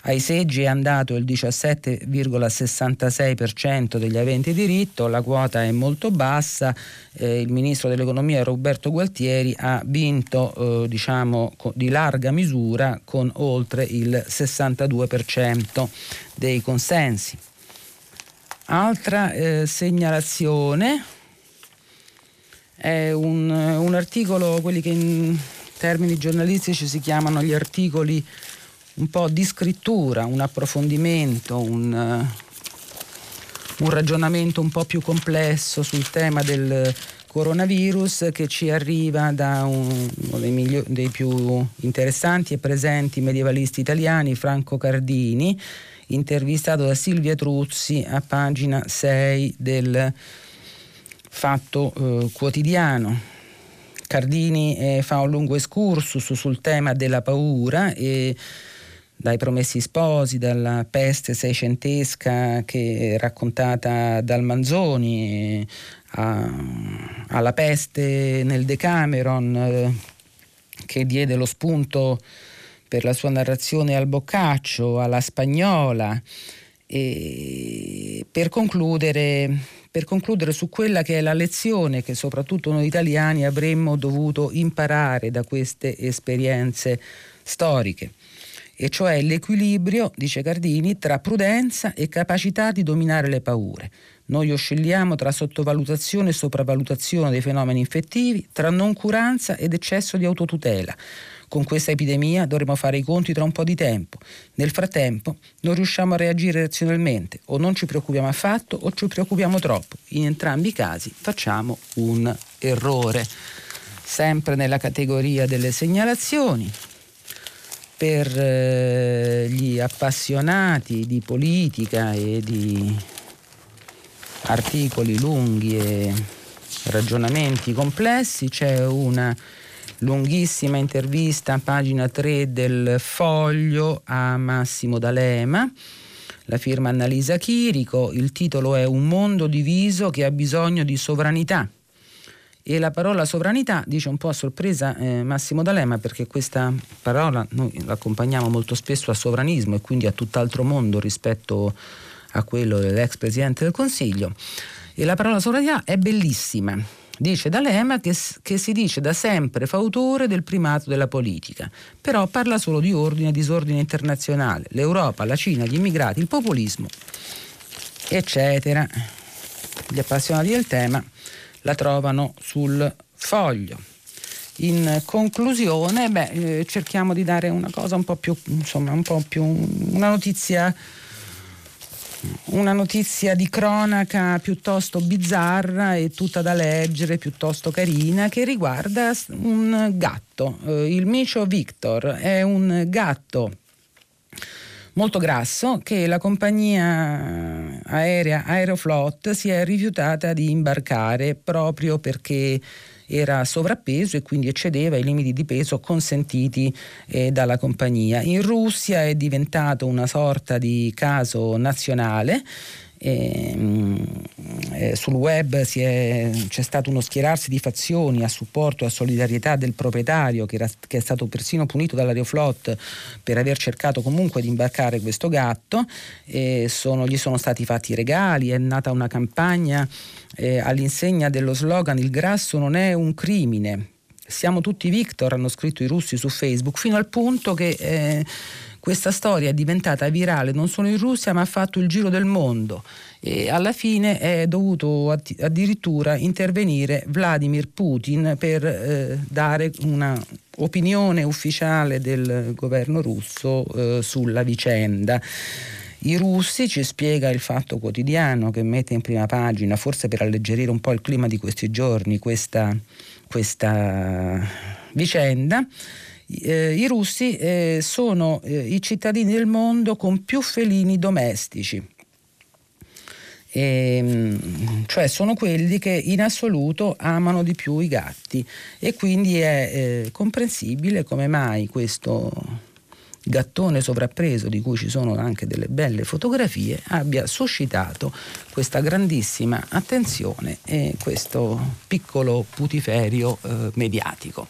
Ai seggi è andato il diciassette virgola sessantasei per cento degli aventi diritto, la quota è molto bassa. Eh, il ministro dell'economia Roberto Gualtieri ha vinto eh, diciamo di larga misura, con oltre il sessantadue per cento dei consensi. Altra eh, segnalazione è un, un articolo, quelli che in termini giornalistici si chiamano gli articoli un po' di scrittura, un approfondimento, un, uh, un ragionamento un po' più complesso sul tema del coronavirus, che ci arriva da un, uno dei, miglio, dei più interessanti e presenti medievalisti italiani, Franco Cardini, intervistato da Silvia Truzzi a pagina sei del Fatto uh, Quotidiano. Cardini eh, fa un lungo excursus sul tema della paura e dai Promessi Sposi, dalla peste seicentesca che è raccontata dal Manzoni a, alla peste nel Decameron eh, che diede lo spunto per la sua narrazione al Boccaccio, alla Spagnola, e per concludere, per concludere su quella che è la lezione che soprattutto noi italiani avremmo dovuto imparare da queste esperienze storiche, e cioè l'equilibrio, dice Cardini, tra prudenza e capacità di dominare le paure. Noi oscilliamo tra sottovalutazione e sopravvalutazione dei fenomeni infettivi, tra noncuranza ed eccesso di autotutela. Con questa epidemia dovremo fare i conti tra un po' di tempo. Nel frattempo non riusciamo a reagire razionalmente, o non ci preoccupiamo affatto o ci preoccupiamo troppo. In entrambi i casi facciamo un errore. Sempre nella categoria delle segnalazioni, per eh, gli appassionati di politica e di articoli lunghi e ragionamenti complessi, c'è una lunghissima intervista a pagina tre del Foglio a Massimo D'Alema, la firma Annalisa Chirico, il titolo è Un mondo diviso che ha bisogno di sovranità. E la parola sovranità, dice un po' a sorpresa eh, Massimo D'Alema, perché questa parola noi l'accompagniamo molto spesso a sovranismo e quindi a tutt'altro mondo rispetto a quello dell'ex Presidente del Consiglio. E la parola sovranità è bellissima, dice D'Alema, che, che si dice da sempre fautore del primato della politica, però parla solo di ordine e disordine internazionale, l'Europa, la Cina, gli immigrati, il populismo, eccetera. Gli appassionati del tema la trovano sul Foglio. In conclusione, beh, cerchiamo di dare una cosa un po' più, insomma, un po' più una notizia una notizia di cronaca piuttosto bizzarra e tutta da leggere, piuttosto carina, che riguarda un gatto. Il micio Victor è un gatto molto grasso che la compagnia aerea Aeroflot si è rifiutata di imbarcare proprio perché era sovrappeso e quindi eccedeva i limiti di peso consentiti eh, dalla compagnia. In Russia è diventato una sorta di caso nazionale. E, eh, sul web si è, c'è stato uno schierarsi di fazioni a supporto e a solidarietà del proprietario che, era, che è stato persino punito dall'Aeroflot per aver cercato comunque di imbarcare questo gatto. E sono, gli sono stati fatti regali, è nata una campagna eh, all'insegna dello slogan "Il grasso non è un crimine, siamo tutti Victor", hanno scritto i russi su Facebook, fino al punto che eh, questa storia è diventata virale non solo in Russia ma ha fatto il giro del mondo, e alla fine è dovuto att- addirittura intervenire Vladimir Putin per eh, dare una opinione ufficiale del governo russo eh, sulla vicenda. I russi, ci spiega il Fatto Quotidiano, che mette in prima pagina, forse per alleggerire un po' il clima di questi giorni, questa, questa vicenda, Eh, i russi eh, sono eh, i cittadini del mondo con più felini domestici, e, cioè sono quelli che in assoluto amano di più i gatti, e quindi è eh, comprensibile come mai questo gattone sovrappreso, di cui ci sono anche delle belle fotografie, abbia suscitato questa grandissima attenzione e questo piccolo putiferio eh, mediatico.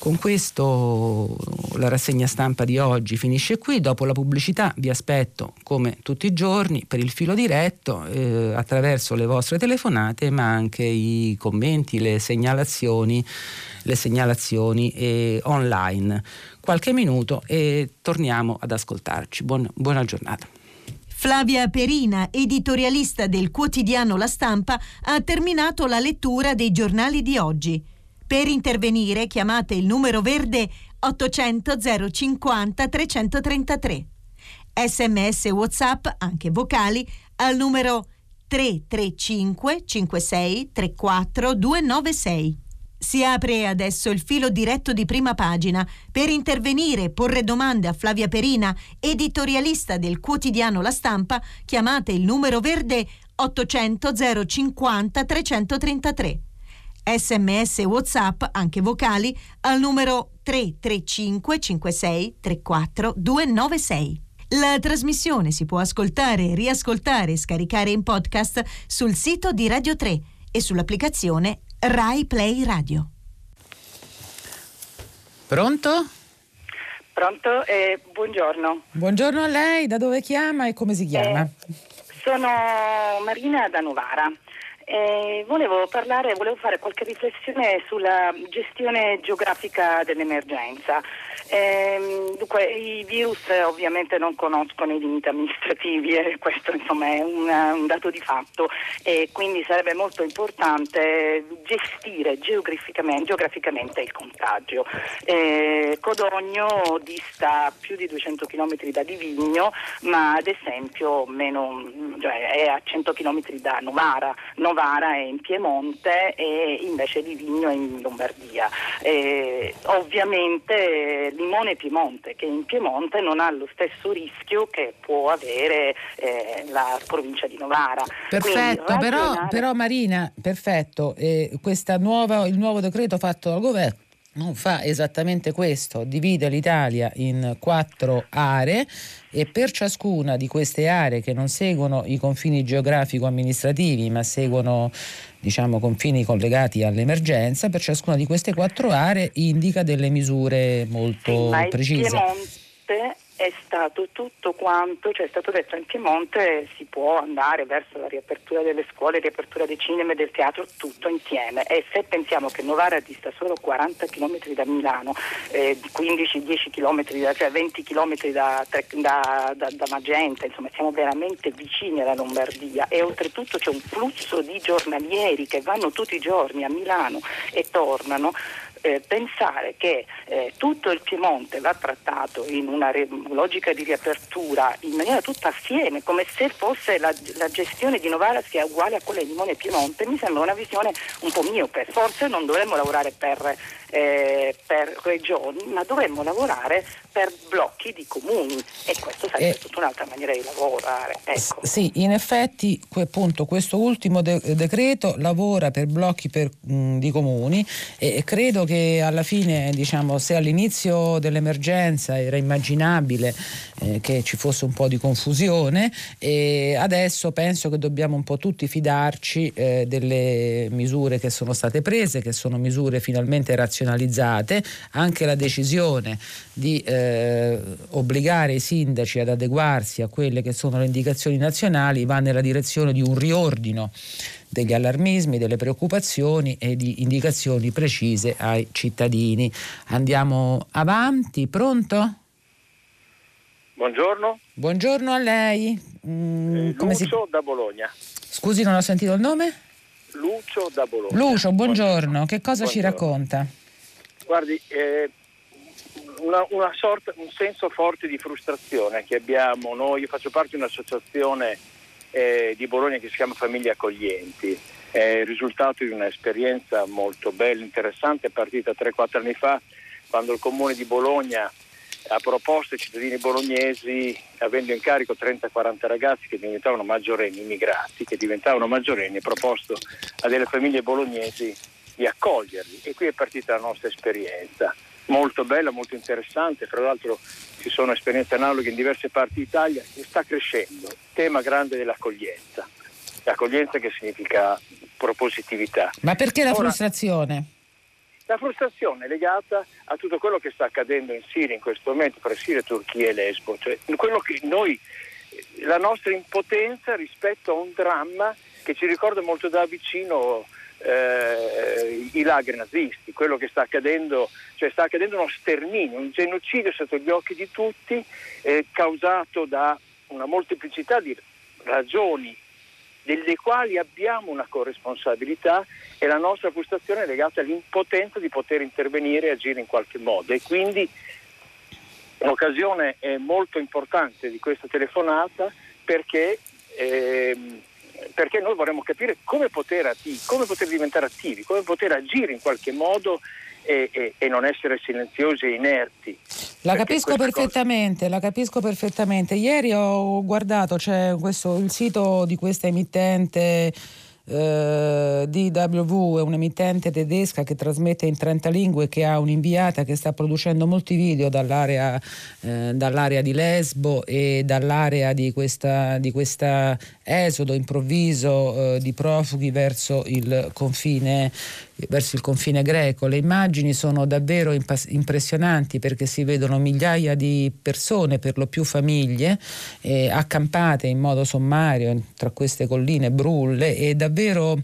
Con questo la rassegna stampa di oggi finisce qui. Dopo la pubblicità vi aspetto, come tutti i giorni, per il filo diretto eh, attraverso le vostre telefonate, ma anche i commenti, le segnalazioni, le segnalazioni eh, online. Qualche minuto e torniamo ad ascoltarci. Buon, buona giornata. Flavia Perina, editorialista del quotidiano La Stampa, ha terminato la lettura dei giornali di oggi. Per intervenire chiamate il numero verde ottocento zero cinquanta trecentotrentatré. Sms WhatsApp, anche vocali, al numero tre tre cinque cinque sei tre quattro due nove sei. Si apre adesso il filo diretto di Prima Pagina. Per intervenire, porre domande a Flavia Perina, editorialista del quotidiano La Stampa, chiamate il numero verde ottocento zero cinquanta trecentotrentatré. sms e whatsapp, anche vocali, al numero tre tre cinque cinque sei tre quattro due nove sei. La trasmissione si può ascoltare, riascoltare e scaricare in podcast sul sito di Radio tre e sull'applicazione Rai Play Radio. Pronto? Pronto, eh, buongiorno. Buongiorno a lei, da dove chiama e come si chiama? Eh, sono Marina da Novara. Eh, volevo parlare, volevo fare qualche riflessione sulla gestione geografica dell'emergenza. Eh, dunque, i virus ovviamente non conoscono i limiti amministrativi e questo insomma è un, un dato di fatto, e quindi sarebbe molto importante gestire geograficamente, geograficamente il contagio. Eh, Codogno dista più di duecento chilometri da Livigno, ma ad esempio meno, cioè è a cento chilometri da Novara. Novara è in Piemonte e invece Livigno è in Lombardia. Eh, ovviamente Limone Piemonte, che in Piemonte non ha lo stesso rischio che può avere eh, la provincia di Novara. Perfetto, Quindi, però, però Marina, perfetto, eh, questa nuova, il nuovo decreto fatto dal governo non fa esattamente questo, divide l'Italia in quattro aree e per ciascuna di queste aree, che non seguono i confini geografico-amministrativi ma seguono, diciamo, confini collegati all'emergenza, per ciascuna di queste quattro aree indica delle misure molto sì, precise. È stato tutto quanto, cioè è stato detto in Piemonte si può andare verso la riapertura delle scuole, riapertura dei cinema e del teatro, tutto insieme. E se pensiamo che Novara dista solo quaranta chilometri da Milano, eh, quindici dieci chilometri, da, cioè venti chilometri da, da, da, da Magenta, insomma siamo veramente vicini alla Lombardia, e oltretutto c'è un flusso di giornalieri che vanno tutti i giorni a Milano e tornano. Eh, pensare che eh, tutto il Piemonte va trattato in una re- logica di riapertura in maniera tutta assieme, come se fosse la, la gestione di Novara sia uguale a quella di Limone e Piemonte, mi sembra una visione un po' miope. Forse non dovremmo lavorare per, eh, per regioni, ma dovremmo lavorare per blocchi di comuni, e questo sarebbe eh, tutta un'altra maniera di lavorare. Ecco. Sì, in effetti appunto, questo ultimo de- decreto lavora per blocchi per, mh, di comuni, e credo che alla fine, diciamo, se all'inizio dell'emergenza era immaginabile eh, che ci fosse un po' di confusione, e adesso penso che dobbiamo un po' tutti fidarci eh, delle misure che sono state prese, che sono misure finalmente razionalizzate. Anche la decisione di eh, obbligare i sindaci ad adeguarsi a quelle che sono le indicazioni nazionali va nella direzione di un riordino degli allarmismi, delle preoccupazioni e di indicazioni precise ai cittadini. Andiamo avanti, pronto? Buongiorno. Buongiorno a lei. Mm, eh, come Lucio si... da Bologna. Scusi, non ho sentito il nome? Lucio da Bologna. Lucio, buongiorno. buongiorno. Che cosa buongiorno. ci racconta? Guardi, eh, una, una sorta, un senso forte di frustrazione che abbiamo noi. Io faccio parte di un'associazione Eh, di Bologna che si chiama Famiglie Accoglienti, è eh, il risultato di un'esperienza molto bella, interessante, partita tre quattro anni fa, quando il comune di Bologna ha proposto ai cittadini bolognesi, avendo in carico trenta quaranta ragazzi che diventavano maggiorenni, immigrati che diventavano maggiorenni, ha proposto a delle famiglie bolognesi di accoglierli, e qui è partita la nostra esperienza, molto bella, molto interessante. Fra l'altro ci sono esperienze analoghe in diverse parti d'Italia, e sta crescendo il tema grande dell'accoglienza, l'accoglienza che significa propositività. Ma perché la Ora, frustrazione? La frustrazione è legata a tutto quello che sta accadendo in Siria in questo momento, fra Siria, Turchia e Lesbo, cioè quello che noi, la nostra impotenza rispetto a un dramma che ci ricorda molto da vicino Eh, i lager nazisti, quello che sta accadendo, cioè sta accadendo uno sterminio, un genocidio sotto gli occhi di tutti, eh, causato da una molteplicità di ragioni delle quali abbiamo una corresponsabilità, e la nostra frustrazione è legata all'impotenza di poter intervenire e agire in qualche modo. E quindi l'occasione è molto importante di questa telefonata, perché ehm, perché noi vorremmo capire come poter, attivi, come poter diventare attivi, come poter agire in qualche modo e, e, e non essere silenziosi e inerti. La capisco perfettamente, cosa... la capisco perfettamente. Ieri ho guardato, c'è questo, il sito di questa emittente eh, D W è un'emittente tedesca che trasmette in trenta lingue, che ha un'inviata che sta producendo molti video dall'area, eh, dall'area di Lesbo e dall'area di questa, di questa esodo improvviso eh, di profughi verso il confine verso il confine greco. Le immagini sono davvero impressionanti perché si vedono migliaia di persone, per lo più famiglie, eh, accampate in modo sommario tra queste colline brulle, e davvero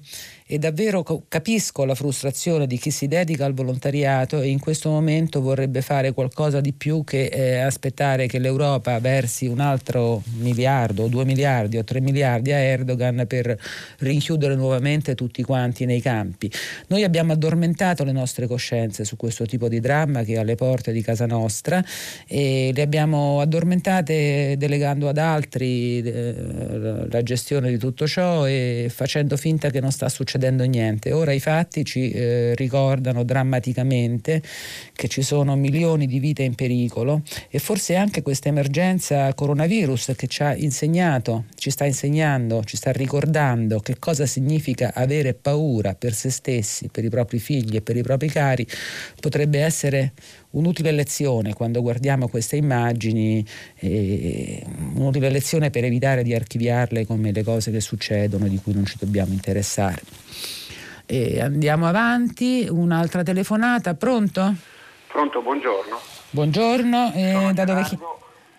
E davvero capisco la frustrazione di chi si dedica al volontariato e in questo momento vorrebbe fare qualcosa di più che eh, aspettare che l'Europa versi un altro miliardo o due miliardi o tre miliardi a Erdogan per rinchiudere nuovamente tutti quanti nei campi. Noi abbiamo addormentato le nostre coscienze su questo tipo di dramma che è alle porte di casa nostra, e le abbiamo addormentate delegando ad altri eh, la gestione di tutto ciò e facendo finta che non sta succedendo succedendo niente. Ora i fatti ci eh, ricordano drammaticamente che ci sono milioni di vite in pericolo, e forse anche questa emergenza coronavirus che ci ha insegnato, ci sta insegnando, ci sta ricordando che cosa significa avere paura per se stessi, per i propri figli e per i propri cari, potrebbe essere un'utile lezione quando guardiamo queste immagini, eh, un'utile lezione per evitare di archiviarle come le cose che succedono e di cui non ci dobbiamo interessare. E andiamo avanti, un'altra telefonata, pronto? Pronto, buongiorno. Buongiorno, eh, da dove chi...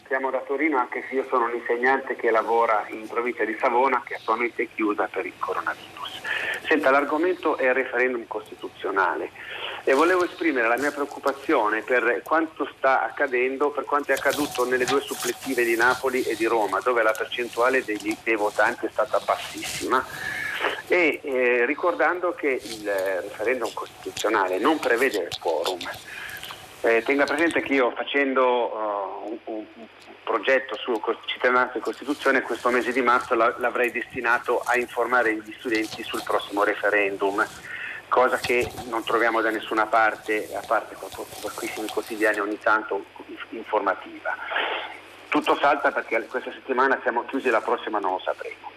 Siamo da Torino, anche se io sono un insegnante che lavora in provincia di Savona, che attualmente è chiusa per il coronavirus. Senta, l'argomento è il referendum costituzionale. E volevo esprimere la mia preoccupazione per quanto sta accadendo, per quanto è accaduto nelle due supplettive di Napoli e di Roma, dove la percentuale degli, dei votanti è stata bassissima, e eh, ricordando che il referendum costituzionale non prevede il quorum. Eh, tenga presente che io, facendo uh, un, un, un progetto su cittadinanza e Costituzione, questo mese di marzo la, l'avrei destinato a informare gli studenti sul prossimo referendum, cosa che non troviamo da nessuna parte, a parte pochissimi quotidiani ogni tanto informativa. Tutto salta perché questa settimana siamo chiusi e la prossima non lo sapremo.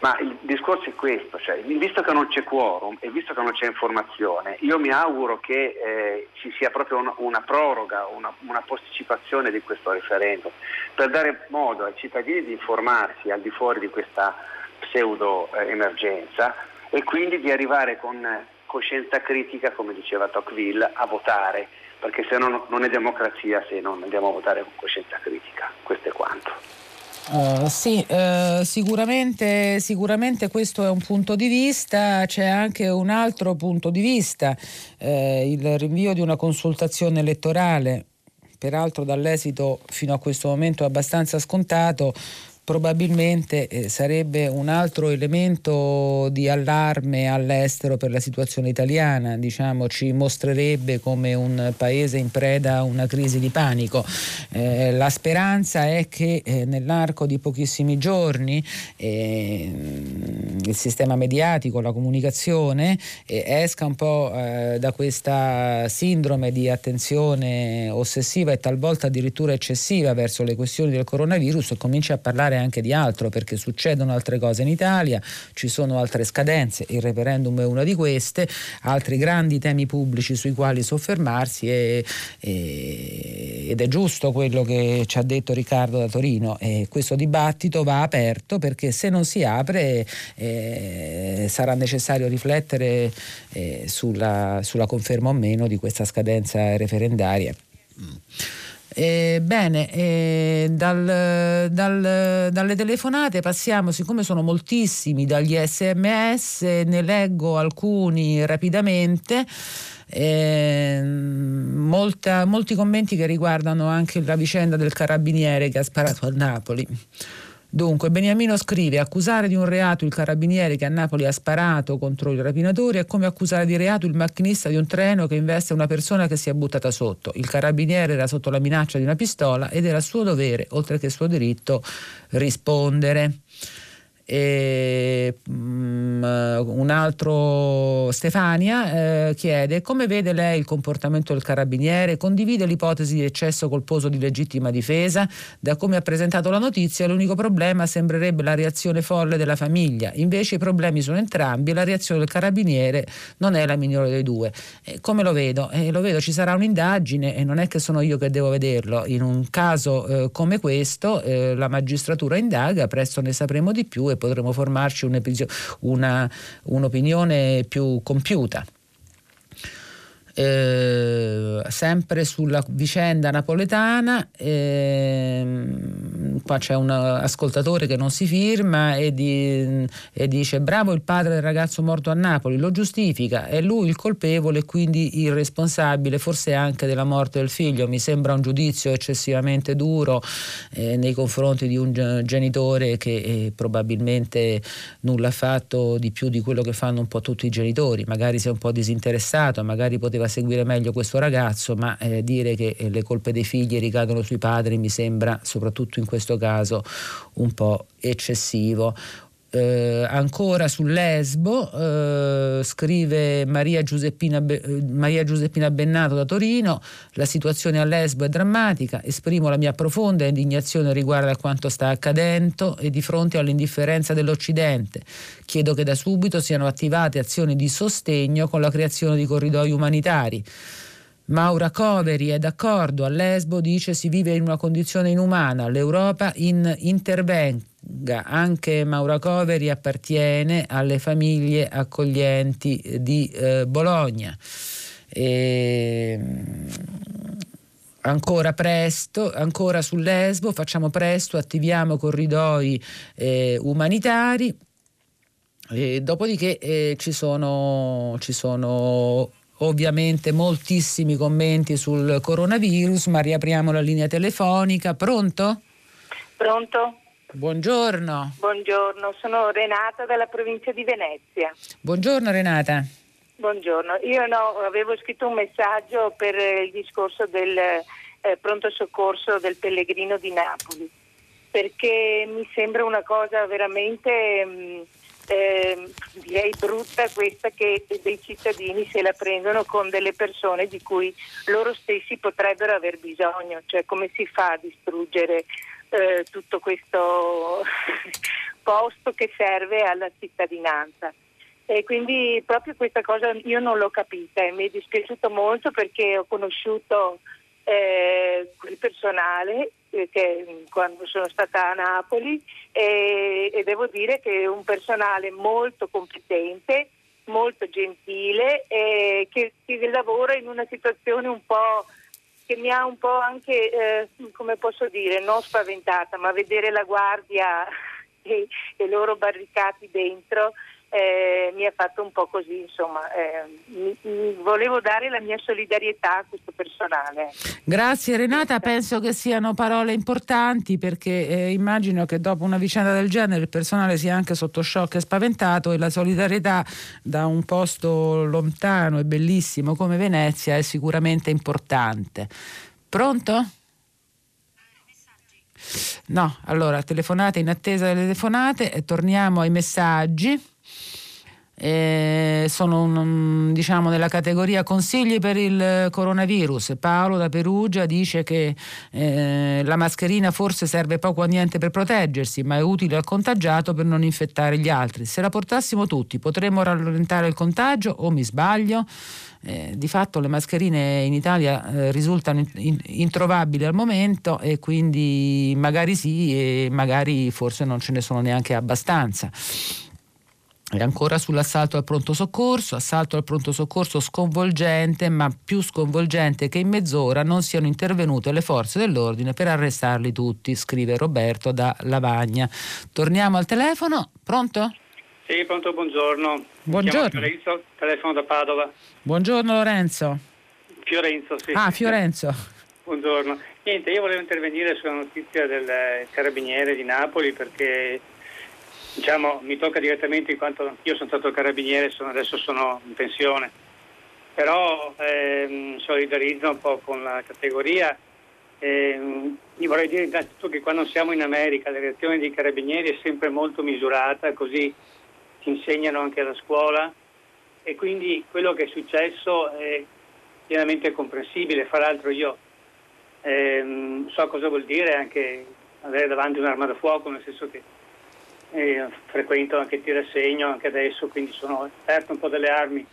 Ma il discorso è questo, cioè, visto che non c'è quorum e visto che non c'è informazione, io mi auguro che eh, ci sia proprio un, una proroga, una, una posticipazione di questo referendum, per dare modo ai cittadini di informarsi al di fuori di questa pseudo eh, emergenza, e quindi di arrivare con coscienza critica, come diceva Tocqueville, a votare, perché se no non è democrazia se non andiamo a votare con coscienza critica. Questo è quanto. Uh, sì, uh, sicuramente, sicuramente questo è un punto di vista. C'è anche un altro punto di vista, uh, il rinvio di una consultazione elettorale, peraltro dall'esito fino a questo momento abbastanza scontato. Probabilmente eh, sarebbe un altro elemento di allarme all'estero per la situazione italiana, diciamo, ci mostrerebbe come un paese in preda a una crisi di panico. Eh, la speranza è che eh, nell'arco di pochissimi giorni eh, il sistema mediatico, la comunicazione eh, esca un po' eh, da questa sindrome di attenzione ossessiva e talvolta addirittura eccessiva verso le questioni del coronavirus e cominci a parlare anche di altro, perché succedono altre cose in Italia, ci sono altre scadenze, il referendum è una di queste, altri grandi temi pubblici sui quali soffermarsi, e, e, ed è giusto quello che ci ha detto Riccardo da Torino, e questo dibattito va aperto, perché se non si apre eh, sarà necessario riflettere eh, sulla, sulla conferma o meno di questa scadenza referendaria. Eh, bene, eh, dal, dal, dalle telefonate passiamo, siccome sono moltissimi, dagli sms, ne leggo alcuni rapidamente. Eh, molta, molti commenti che riguardano anche la vicenda del carabiniere che ha sparato a Napoli. Dunque, Beniamino scrive: accusare di un reato il carabiniere che a Napoli ha sparato contro i rapinatori è come accusare di reato il macchinista di un treno che investe una persona che si è buttata sotto. Il carabiniere era sotto la minaccia di una pistola ed era suo dovere, oltre che suo diritto, rispondere. E um, un altro, Stefania, eh, chiede come vede lei il comportamento del carabiniere, condivide l'ipotesi di eccesso colposo di legittima difesa. Da come ha presentato la notizia, l'unico problema sembrerebbe la reazione folle della famiglia, invece i problemi sono entrambi e la reazione del carabiniere non è la migliore dei due. E come lo vedo? E lo vedo, ci sarà un'indagine e non è che sono io che devo vederlo. In un caso eh, come questo eh, la magistratura indaga, presto ne sapremo di più e potremo formarci un episodio, una, un'opinione più compiuta. Eh, sempre sulla vicenda napoletana, ehm, qua c'è un ascoltatore che non si firma e, di, e dice: bravo il padre del ragazzo morto a Napoli, lo giustifica, è lui il colpevole e quindi il responsabile forse anche della morte del figlio. Mi sembra un giudizio eccessivamente duro eh, nei confronti di un genitore che eh, probabilmente nulla ha fatto di più di quello che fanno un po' tutti i genitori. Magari si è un po' disinteressato, magari poteva seguire meglio questo ragazzo, ma eh, dire che eh, le colpe dei figli ricadono sui padri mi sembra, soprattutto in questo caso, un po' eccessivo. Eh, ancora su Lesbo eh, scrive Maria Giuseppina, Be- Maria Giuseppina Bennato da Torino: la situazione a Lesbo è drammatica, esprimo la mia profonda indignazione riguardo a quanto sta accadendo e di fronte all'indifferenza dell'Occidente. Chiedo che da subito siano attivate azioni di sostegno con la creazione di corridoi umanitari. Maura Coveri è d'accordo, a Lesbo, dice, si vive in una condizione inumana, l'Europa in intervento. Anche Maura Coveri appartiene alle famiglie accoglienti di eh, Bologna. E... Ancora presto, ancora su Lesbo, facciamo presto, attiviamo corridoi eh, umanitari. E dopodiché eh, ci sono, ci sono ovviamente moltissimi commenti sul coronavirus, ma riapriamo la linea telefonica. Pronto? Pronto. Buongiorno. Buongiorno, sono Renata dalla provincia di Venezia. Buongiorno Renata. Buongiorno, io no, avevo scritto un messaggio per il discorso del eh, pronto soccorso del Pellegrino di Napoli, perché mi sembra una cosa veramente mh, eh, direi brutta questa, che dei cittadini se la prendono con delle persone di cui loro stessi potrebbero aver bisogno. Cioè, come si fa a distruggere Eh, tutto questo posto che serve alla cittadinanza? E quindi proprio questa cosa io non l'ho capita e mi è dispiaciuto molto, perché ho conosciuto eh, il personale eh, che, quando sono stata a Napoli e, e devo dire che è un personale molto competente, molto gentile e che, che lavora in una situazione un po' che mi ha un po' anche, eh, come posso dire, non spaventata, ma vedere la guardia e, e loro barricati dentro eh, mi ha fatto un po' così, insomma. Eh, mi, mi volevo dare la mia solidarietà a questo personale. Grazie Renata, penso che siano parole importanti, perché eh, immagino che dopo una vicenda del genere il personale sia anche sotto shock e spaventato, e la solidarietà da un posto lontano e bellissimo come Venezia è sicuramente importante. Pronto? No, allora telefonate, in attesa delle telefonate, e torniamo ai messaggi. Eh, sono un, diciamo nella categoria consigli per il coronavirus. Paolo da Perugia dice che eh, la mascherina forse serve poco a niente per proteggersi, ma è utile al contagiato per non infettare gli altri. Se la portassimo tutti potremmo rallentare il contagio, o mi sbaglio? Eh, di fatto le mascherine in Italia eh, risultano in, introvabili al momento, e quindi magari sì e magari forse non ce ne sono neanche abbastanza. E ancora sull'assalto al pronto soccorso, assalto al pronto soccorso sconvolgente, ma più sconvolgente che in mezz'ora non siano intervenute le forze dell'ordine per arrestarli tutti, scrive Roberto da Lavagna. Torniamo al telefono. Pronto? Sì, pronto, buongiorno. Buongiorno. Mi chiamo Fiorenzo, telefono da Padova. Buongiorno Lorenzo. Fiorenzo, sì. Ah, Fiorenzo. Buongiorno. Niente, io volevo intervenire sulla notizia del carabiniere di Napoli, perché diciamo mi tocca direttamente, in quanto io sono stato carabiniere, sono, adesso sono in pensione, però ehm, solidarizzo un po' con la categoria, Eh, io vorrei dire innanzitutto che quando siamo in America la reazione dei carabinieri è sempre molto misurata, così ci insegnano anche alla scuola, e quindi quello che è successo è pienamente comprensibile. Fra l'altro io ehm, so cosa vuol dire anche avere davanti un'arma da fuoco, nel senso che eh, frequento anche tiro a segno anche adesso, quindi sono esperto un po' delle armi,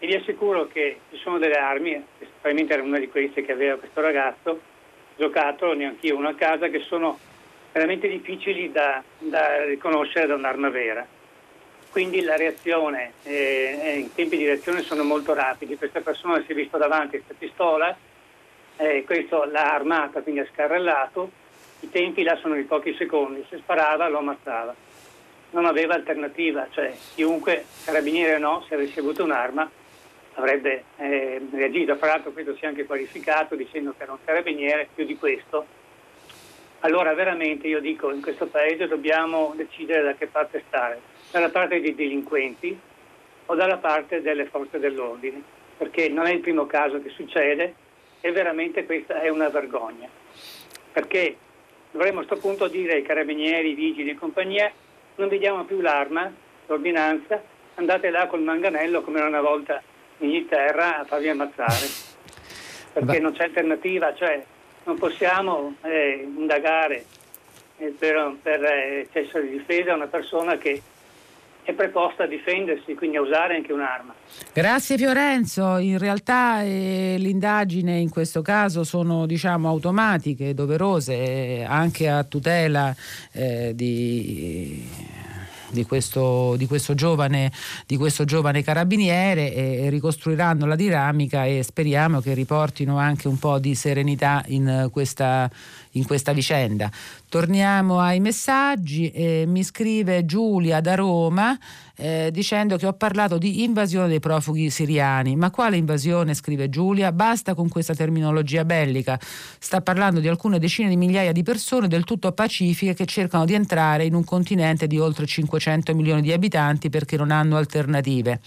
e vi assicuro che ci sono delle armi, probabilmente era una di queste che aveva questo ragazzo, giocattolo, neanch'io uno a casa, che sono veramente difficili da, da riconoscere da un'arma vera. Quindi la reazione, eh, i tempi di reazione sono molto rapidi. Questa persona si è vista davanti a questa pistola, eh, questo l'ha armata, quindi ha scarrellato, i tempi là sono di pochi secondi, se sparava lo ammazzava. Non aveva alternativa, cioè chiunque, carabiniere o no, se avesse avuto un'arma avrebbe eh, reagito. Fra l'altro questo si è anche qualificato dicendo che era un carabiniere, più di questo. Allora veramente io dico, in questo paese dobbiamo decidere da che parte stare, dalla parte dei delinquenti o dalla parte delle forze dell'ordine, perché non è il primo caso che succede e veramente questa è una vergogna, perché dovremmo a questo punto dire ai carabinieri, ai vigili e compagnia: non vi diamo più l'arma, l'ordinanza, andate là col manganello come era una volta in Inghilterra a farvi ammazzare, perché non c'è alternativa, cioè non possiamo eh, indagare eh, per, per eh, eccesso di difesa una persona che è preposta a difendersi, quindi a usare anche un'arma. Grazie Fiorenzo. In realtà eh, l'indagine in questo caso sono, diciamo, automatiche, doverose, eh, anche a tutela eh, di... Di questo, di, questo giovane, di questo giovane carabiniere, e ricostruiranno la dinamica e speriamo che riportino anche un po' di serenità in questa, in questa vicenda. Torniamo ai messaggi. Eh, mi scrive Giulia da Roma eh, dicendo che ho parlato di invasione dei profughi siriani. Ma quale invasione? Scrive Giulia. Basta con questa terminologia bellica. Sta parlando di alcune decine di migliaia di persone del tutto pacifiche che cercano di entrare in un continente di oltre cinquecento milioni di abitanti perché non hanno alternative.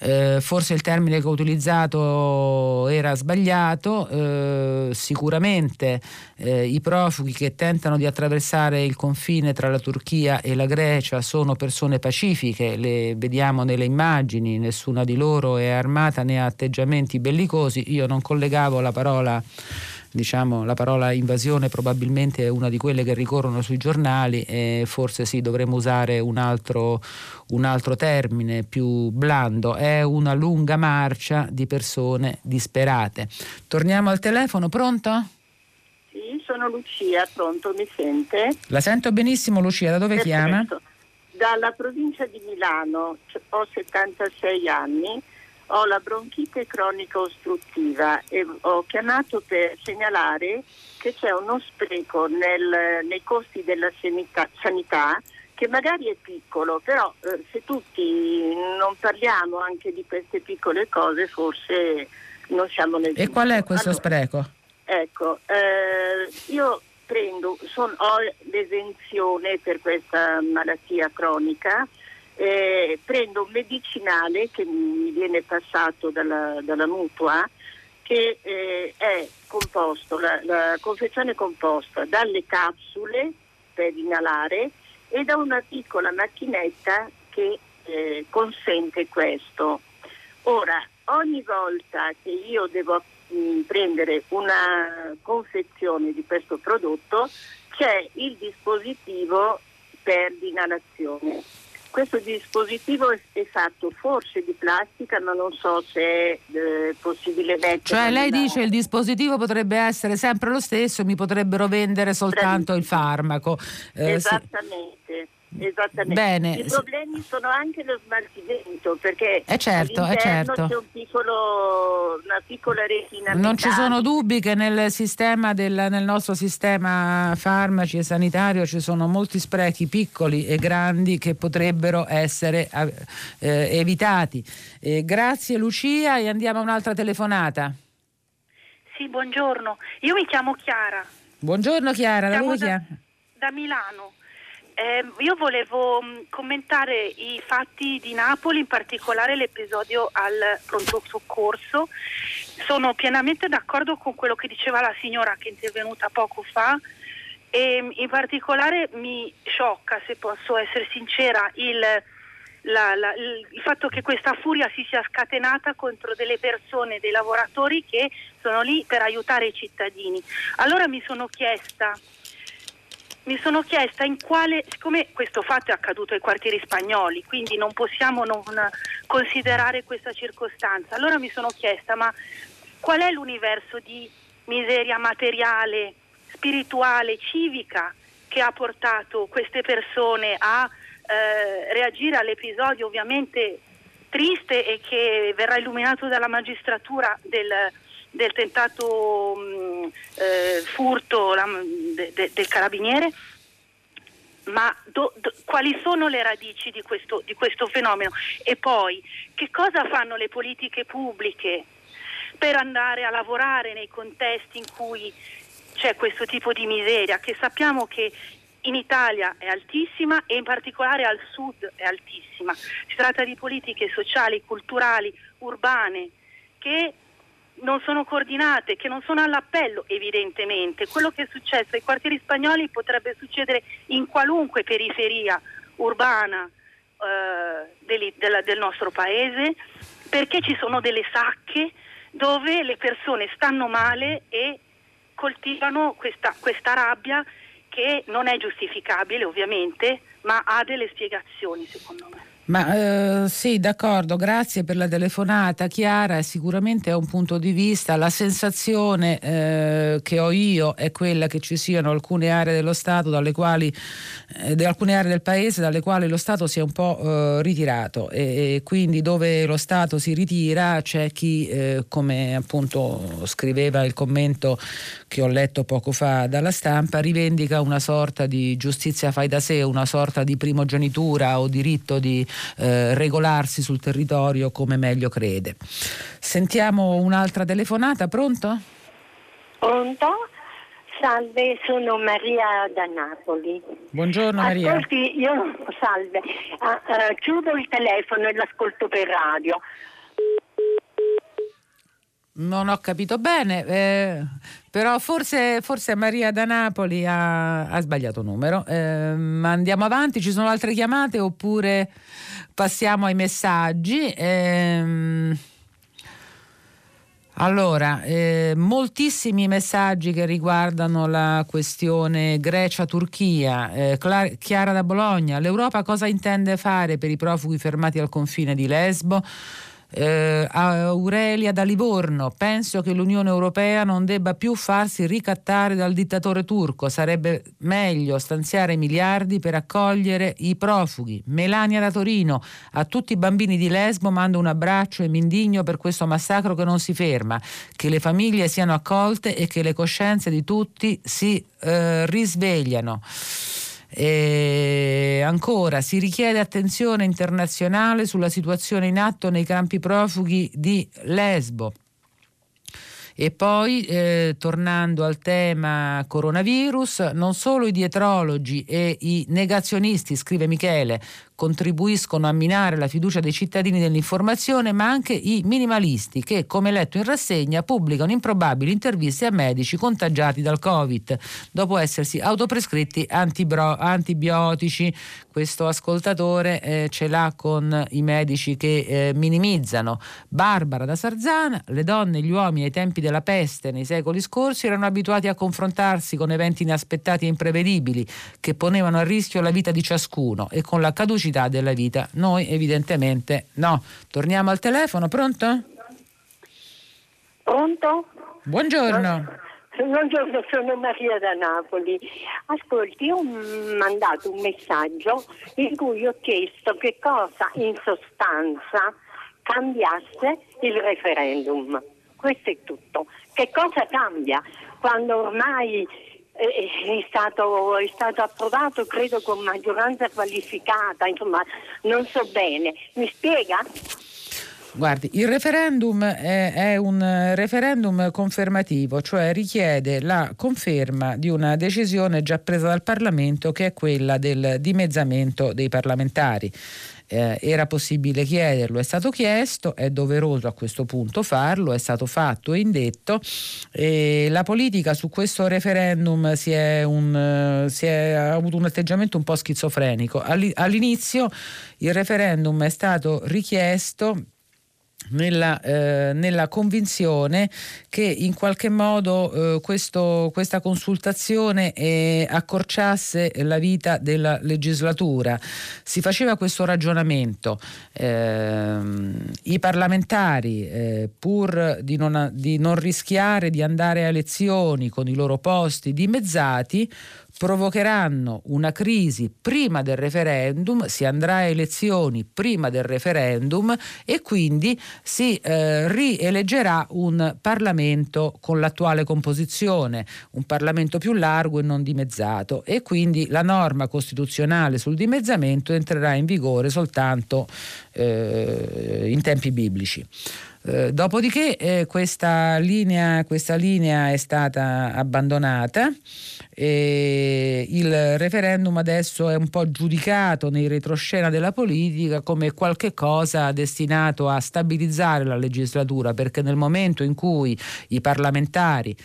Eh, forse il termine che ho utilizzato era sbagliato. Eh, sicuramente eh, i profughi che tentano di attraversare il confine tra la Turchia e la Grecia sono persone pacifiche, le vediamo nelle immagini, nessuna di loro è armata né ha atteggiamenti bellicosi. Io non collegavo la parola, diciamo, la parola invasione probabilmente è una di quelle che ricorrono sui giornali, e forse sì, dovremmo usare un altro, un altro termine più blando. È una lunga marcia di persone disperate. Torniamo al telefono, pronto? Sì, sono Lucia, pronto, mi sente? La sento benissimo Lucia, da dove Perfetto. Chiama? Dalla provincia di Milano, ho settantasei anni. Ho la bronchite cronica ostruttiva e ho chiamato per segnalare che c'è uno spreco nel, nei costi della sanità, sanità che magari è piccolo, però eh, se tutti non parliamo anche di queste piccole cose forse non siamo nel giusto. E qual è questo allora, spreco? Ecco, eh, io prendo, son, ho l'esenzione per questa malattia cronica. Eh, prendo un medicinale che mi viene passato dalla, dalla mutua, che eh, è composto, la, la confezione è composta dalle capsule per inalare e da una piccola macchinetta che eh, consente questo. Ora, ogni volta che io devo mh, prendere una confezione di questo prodotto c'è il dispositivo per l'inalazione. Questo dispositivo è fatto forse di plastica, ma non so se è eh, possibile mettere. Cioè lei una... dice il dispositivo potrebbe essere sempre lo stesso, mi potrebbero vendere soltanto Bravissimo. Il farmaco. Eh, esattamente, sì. esattamente. Bene. I problemi sono anche lo smaltimento, perché è certo, all'interno è certo. c'è un piccolo, una piccola retina. Non ci sono dubbi che nel sistema del, nel nostro sistema farmaci e sanitario ci sono molti sprechi piccoli e grandi che potrebbero essere eh, evitati. Eh, grazie Lucia, e andiamo a un'altra telefonata. Sì, buongiorno. Io mi chiamo Chiara. Buongiorno Chiara, da, da, da Milano. Eh, io volevo commentare i fatti di Napoli, in particolare l'episodio al pronto soccorso. Sono pienamente d'accordo con quello che diceva la signora che è intervenuta poco fa, e in particolare mi sciocca, se posso essere sincera, il, la, la, il, il fatto che questa furia si sia scatenata contro delle persone, dei lavoratori che sono lì per aiutare i cittadini. Allora mi sono chiesta... Mi sono chiesta in quale, siccome questo fatto è accaduto ai quartieri spagnoli, quindi non possiamo non considerare questa circostanza, allora mi sono chiesta ma qual è l'universo di miseria materiale, spirituale, civica che ha portato queste persone a eh, reagire all'episodio ovviamente triste e che verrà illuminato dalla magistratura del del tentato mh, eh, furto la, de, de, del carabiniere, ma do, do, quali sono le radici di questo, di questo fenomeno? E poi che cosa fanno le politiche pubbliche per andare a lavorare nei contesti in cui c'è questo tipo di miseria, che sappiamo che in Italia è altissima e in particolare al sud è altissima? Si tratta di politiche sociali, culturali, urbane che non sono coordinate, che non sono all'appello evidentemente. Quello che è successo ai quartieri spagnoli potrebbe succedere in qualunque periferia urbana eh, del, del, del nostro paese, perché ci sono delle sacche dove le persone stanno male e coltivano questa, questa rabbia che non è giustificabile ovviamente, ma ha delle spiegazioni secondo me. Ma eh, sì, d'accordo, grazie per la telefonata Chiara, sicuramente è un punto di vista. La sensazione eh, che ho io è quella che ci siano alcune aree dello Stato dalle quali, eh, alcune aree del Paese dalle quali lo Stato si è un po' eh, ritirato e, e quindi dove lo Stato si ritira c'è chi, eh, come appunto scriveva il commento che ho letto poco fa dalla Stampa, rivendica una sorta di giustizia fai da sé, una sorta di primogenitura o diritto di Eh, regolarsi sul territorio come meglio crede. Sentiamo un'altra telefonata, pronto? Pronto? Salve, sono Maria da Napoli. Buongiorno Maria. Ascolti, io, salve, ah, ah, chiudo il telefono e l'ascolto per radio. Non ho capito bene, eh, però forse, forse Maria da Napoli ha, ha sbagliato numero. Eh, ma andiamo avanti, ci sono altre chiamate oppure passiamo ai messaggi? Eh, allora, eh, moltissimi messaggi che riguardano la questione Grecia-Turchia. Eh, Clara, Chiara da Bologna, l'Europa cosa intende fare per i profughi fermati al confine di Lesbo? Uh, Aurelia da Livorno, penso che l'Unione Europea non debba più farsi ricattare dal dittatore turco, sarebbe meglio stanziare miliardi per accogliere i profughi. Melania da Torino, a tutti i bambini di Lesbo mando un abbraccio e mi indigno per questo massacro che non si ferma, che le famiglie siano accolte e che le coscienze di tutti si uh, risvegliano. E ancora si richiede attenzione internazionale sulla situazione in atto nei campi profughi di Lesbo. E poi eh, tornando al tema coronavirus, non solo i dietrologi e i negazionisti, scrive Michele, contribuiscono a minare la fiducia dei cittadini nell'informazione, ma anche i minimalisti che, come letto in rassegna, pubblicano improbabili interviste a medici contagiati dal Covid dopo essersi autoprescritti antibro- antibiotici. Questo ascoltatore eh, ce l'ha con i medici che eh, minimizzano. Barbara da Sarzana, le donne e gli uomini ai tempi della peste nei secoli scorsi erano abituati a confrontarsi con eventi inaspettati e imprevedibili che ponevano a rischio la vita di ciascuno e con la caducità della vita. Noi evidentemente no. Torniamo al telefono, pronto? Pronto? Buongiorno. Buongiorno, sono Maria da Napoli. Ascolti, ho mandato un messaggio in cui ho chiesto che cosa in sostanza cambiasse il referendum. Questo è tutto. Che cosa cambia quando ormai eh, è, stato, è stato approvato, credo, con maggioranza qualificata? Insomma, non so bene. Mi spiega? Guardi, il referendum è, è un referendum confermativo, cioè richiede la conferma di una decisione già presa dal Parlamento, che è quella del dimezzamento dei parlamentari. Eh, era possibile chiederlo, è stato chiesto, è doveroso a questo punto farlo, è stato fatto e indetto. E la politica su questo referendum si è, un, si è ha avuto un atteggiamento un po' schizofrenico. All'inizio il referendum è stato richiesto Nella, eh, nella convinzione che in qualche modo eh, questo, questa consultazione eh, accorciasse la vita della legislatura. Si faceva questo ragionamento: eh, i parlamentari, eh, pur di non, di non rischiare di andare a elezioni con i loro posti dimezzati, provocheranno una crisi prima del referendum, si andrà a elezioni prima del referendum e quindi si eh, rieleggerà un Parlamento con l'attuale composizione, un Parlamento più largo e non dimezzato, e quindi la norma costituzionale sul dimezzamento entrerà in vigore soltanto eh, in tempi biblici. Eh, dopodiché eh, questa linea, questa linea è stata abbandonata e il referendum adesso è un po' giudicato nei retroscena della politica come qualche cosa destinato a stabilizzare la legislatura, perché nel momento in cui i parlamentari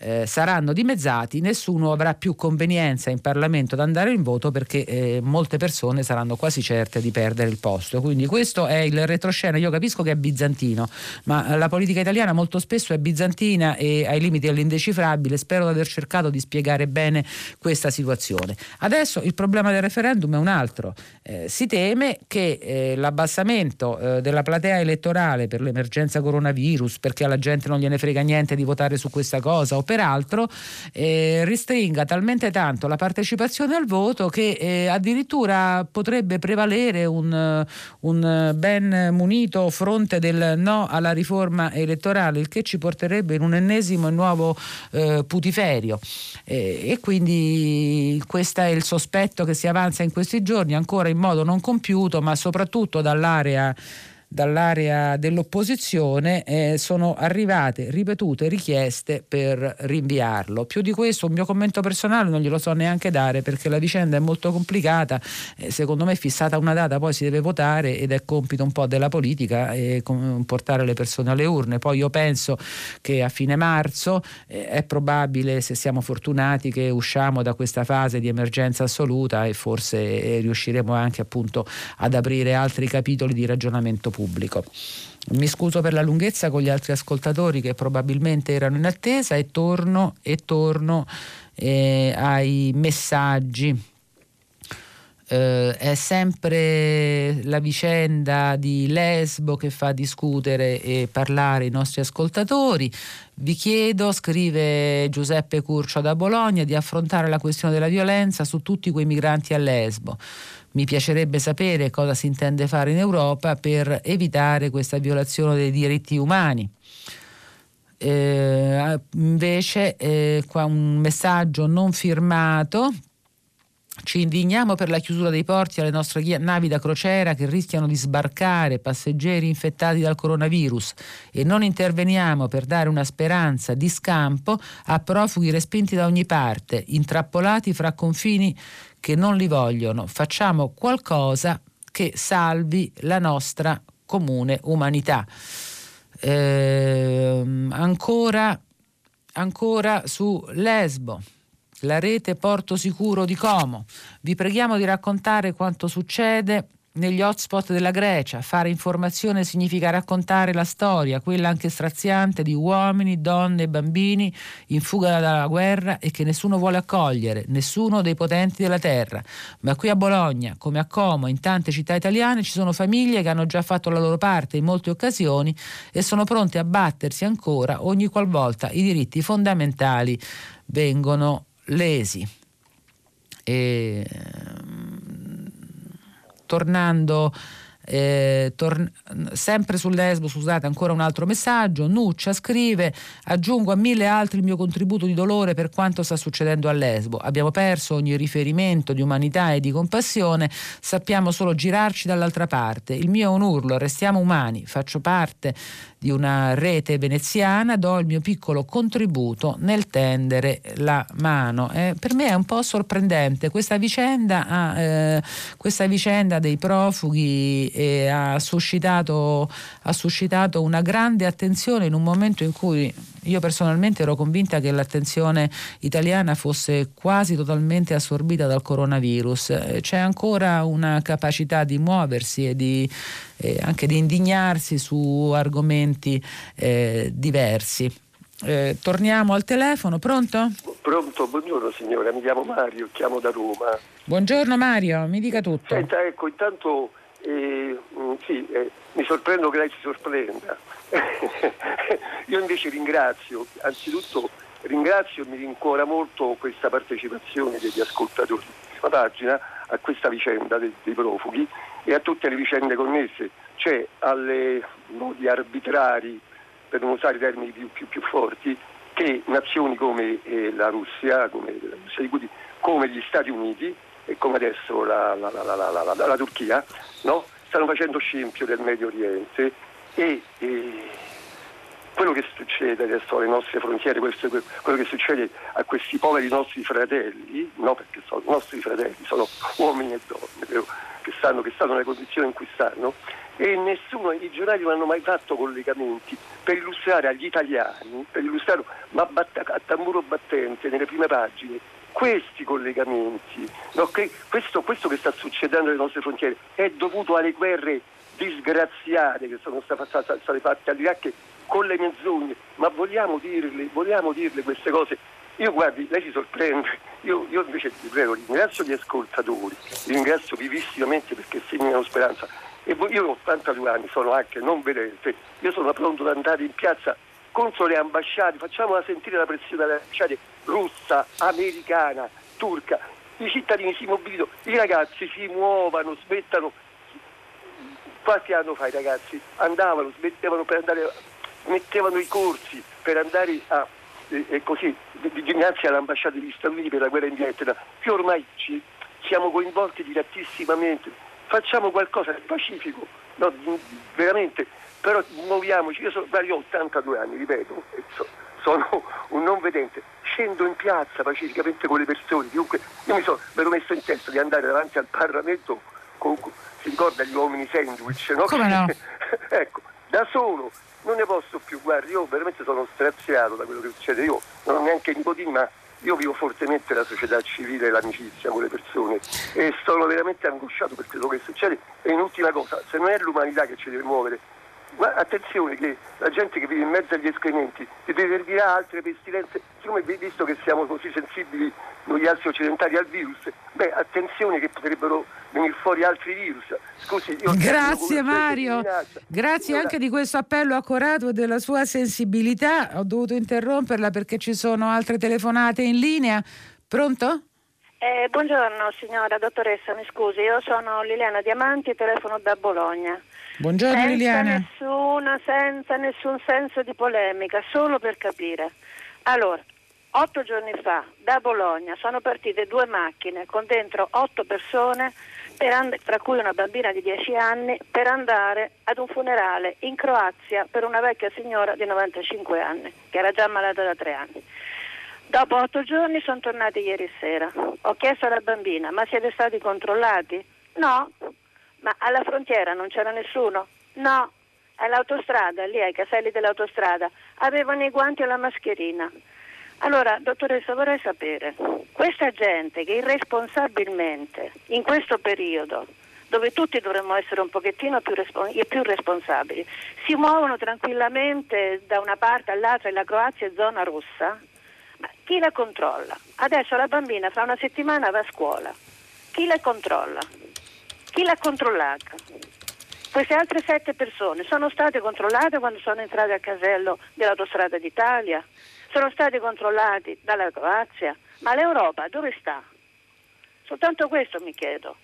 Eh, saranno dimezzati, nessuno avrà più convenienza in Parlamento ad andare in voto, perché eh, molte persone saranno quasi certe di perdere il posto. Quindi questo è il retroscena. Io capisco che è bizantino, ma la politica italiana molto spesso è bizantina e ai limiti dell'indecifrabile. Spero di aver cercato di spiegare bene questa situazione. Adesso il problema del referendum è un altro. Eh, si teme che eh, l'abbassamento eh, della platea elettorale per l'emergenza coronavirus, perché alla gente non gliene frega niente di votare su questa cosa o peraltro, eh, restringa talmente tanto la partecipazione al voto che eh, addirittura potrebbe prevalere un, un ben munito fronte del no alla riforma elettorale, il che ci porterebbe in un ennesimo e nuovo eh, putiferio. Eh, e quindi questo è il sospetto che si avanza in questi giorni, ancora in modo non compiuto, ma soprattutto dall'area dall'area dell'opposizione eh, sono arrivate ripetute richieste per rinviarlo. Più di questo un mio commento personale non glielo so neanche dare, perché la vicenda è molto complicata. Eh, secondo me è fissata una data, poi si deve votare ed è compito un po' della politica eh, portare le persone alle urne. Poi io penso che a fine marzo eh, è probabile, se siamo fortunati, che usciamo da questa fase di emergenza assoluta e forse eh, riusciremo anche appunto ad aprire altri capitoli di ragionamento pubblico. Mi scuso per la lunghezza con gli altri ascoltatori che probabilmente erano in attesa e torno, e torno eh, ai messaggi. Eh, è sempre la vicenda di Lesbo che fa discutere e parlare i nostri ascoltatori. Vi chiedo, scrive Giuseppe Curcio da Bologna, di affrontare la questione della violenza su tutti quei migranti a Lesbo. Mi piacerebbe sapere cosa si intende fare in Europa per evitare questa violazione dei diritti umani. Eh, invece eh, qua un messaggio non firmato. Ci indigniamo per la chiusura dei porti alle nostre navi da crociera che rischiano di sbarcare passeggeri infettati dal coronavirus e non interveniamo per dare una speranza di scampo a profughi respinti da ogni parte, intrappolati fra confini che non li vogliono. Facciamo qualcosa che salvi la nostra comune umanità. Ehm, ancora, ancora su Lesbo. La rete Porto Sicuro di Como. Vi preghiamo di raccontare quanto succede negli hotspot della Grecia. Fare informazione significa raccontare la storia, quella anche straziante di uomini, donne e bambini in fuga dalla guerra e che nessuno vuole accogliere, nessuno dei potenti della terra. Ma qui a Bologna, come a Como, in tante città italiane ci sono famiglie che hanno già fatto la loro parte in molte occasioni e sono pronte a battersi ancora ogni qualvolta i diritti fondamentali vengono lesi. E tornando Eh, tor- sempre sul Lesbo, scusate, ancora un altro messaggio. Nuccia scrive: aggiungo a mille altri il mio contributo di dolore per quanto sta succedendo a Lesbo. Abbiamo perso ogni riferimento di umanità e di compassione, sappiamo solo girarci dall'altra parte. Il mio è un urlo: restiamo umani. Faccio parte di una rete veneziana, do il mio piccolo contributo nel tendere la mano. Eh, per me è un po' sorprendente questa vicenda, ha, eh, questa vicenda dei profughi, e ha suscitato, ha suscitato una grande attenzione in un momento in cui io personalmente ero convinta che l'attenzione italiana fosse quasi totalmente assorbita dal coronavirus. C'è ancora una capacità di muoversi e di, eh, anche di indignarsi su argomenti eh, diversi. Eh, torniamo al telefono, pronto? Pronto, buongiorno signora, mi chiamo Mario, chiamo da Roma. Buongiorno Mario, mi dica tutto. Senta, ecco, intanto eh, sì, eh, mi sorprendo che lei si sorprenda. Io invece ringrazio, anzitutto ringrazio e mi rincuora molto questa partecipazione degli ascoltatori di Prima Pagina a questa vicenda dei, dei profughi e a tutte le vicende connesse, cioè alle modi arbitrari, per non usare termini più, più, più forti, che nazioni come eh, la Russia, come, la Russia di Putin, come gli Stati Uniti e come adesso la, la, la, la, la, la, la Turchia, no? Stanno facendo scempio del Medio Oriente e eh, quello che succede adesso alle nostre frontiere, questo, quello che succede a questi poveri nostri fratelli, no? Perché sono nostri fratelli, sono uomini e donne, però, che stanno, che stanno nella condizione in cui stanno, e nessuno, i giornali non hanno mai fatto collegamenti per illustrare agli italiani, per illustrare ma batt- a tamburo battente nelle prime pagine questi collegamenti, no? Che questo, questo che sta succedendo alle nostre frontiere è dovuto alle guerre disgraziate che sono state fatte, state fatte all'Iraq con le menzogne, ma vogliamo dirle, vogliamo dirle queste cose? Io guardi, lei si sorprende, io, io invece ti prego, ringrazio gli ascoltatori, li ringrazio vivissimamente perché segnano speranza. E io ho ottantadue anni, sono anche non vedente, io sono pronto ad andare in piazza contro le ambasciate, facciamola sentire la pressione delle ambasciate russa, americana, turca, i cittadini si mobilitano, i ragazzi si muovano, smettano. Qualche anno fa i ragazzi andavano, smettevano per andare, mettevano i corsi per andare a, eh, eh, così, dinanzi all'ambasciata degli Stati Uniti per la guerra in Vietnam, che ormai ci siamo coinvolti direttissimamente. Facciamo qualcosa di pacifico, no, veramente, però muoviamoci. Io, sono, io ho ottantadue anni, ripeto, sono un non vedente, scendo in piazza pacificamente con le persone, chiunque. Io mi sono, me l'ho messo in testa di andare davanti al Parlamento, con, si ricorda gli uomini sandwich, no? Come no? Ecco, da solo, non ne posso più, guardi, io veramente sono straziato da quello che succede, io non ho neanche nipotini, ma io vivo fortemente la società civile e l'amicizia con le persone e sono veramente angosciato per quello che succede. E un'ultima cosa, se non è l'umanità che ci deve muovere, ma attenzione che la gente che vive in mezzo agli escrementi determinerà altre pestilenze, siccome visto che siamo così sensibili noi altri occidentali al virus, beh, attenzione che potrebbero venire fuori altri virus. Scusi, io grazie Mario, grazie allora, anche di questo appello accorato e della sua sensibilità. Ho dovuto interromperla perché ci sono altre telefonate in linea. Pronto? Eh, buongiorno signora, dottoressa, mi scusi, io sono Liliana Diamanti, telefono da Bologna. Buongiorno senza Liliana. Nessuna, senza nessun senso di polemica, solo per capire. Allora, otto giorni fa da Bologna sono partite due macchine con dentro otto persone, per and- tra cui una bambina di dieci anni, per andare ad un funerale in Croazia per una vecchia signora di novantacinque anni, che era già ammalata da tre anni. Dopo otto giorni sono tornati ieri sera. Ho chiesto alla bambina: ma siete stati controllati? No. Ma alla frontiera non c'era nessuno? No. All'autostrada, lì ai caselli dell'autostrada, avevano i guanti e la mascherina. Allora, dottoressa, vorrei sapere, questa gente che irresponsabilmente, in questo periodo, dove tutti dovremmo essere un pochettino più, respons- più responsabili, si muovono tranquillamente da una parte all'altra e la Croazia è zona rossa? Ma chi la controlla? Adesso la bambina fra una settimana va a scuola. Chi la controlla? Chi l'ha controllata? Queste altre sette persone sono state controllate quando sono entrate al casello dell'autostrada d'Italia? Sono state controllate dalla Croazia? Ma l'Europa dove sta? Soltanto questo mi chiedo.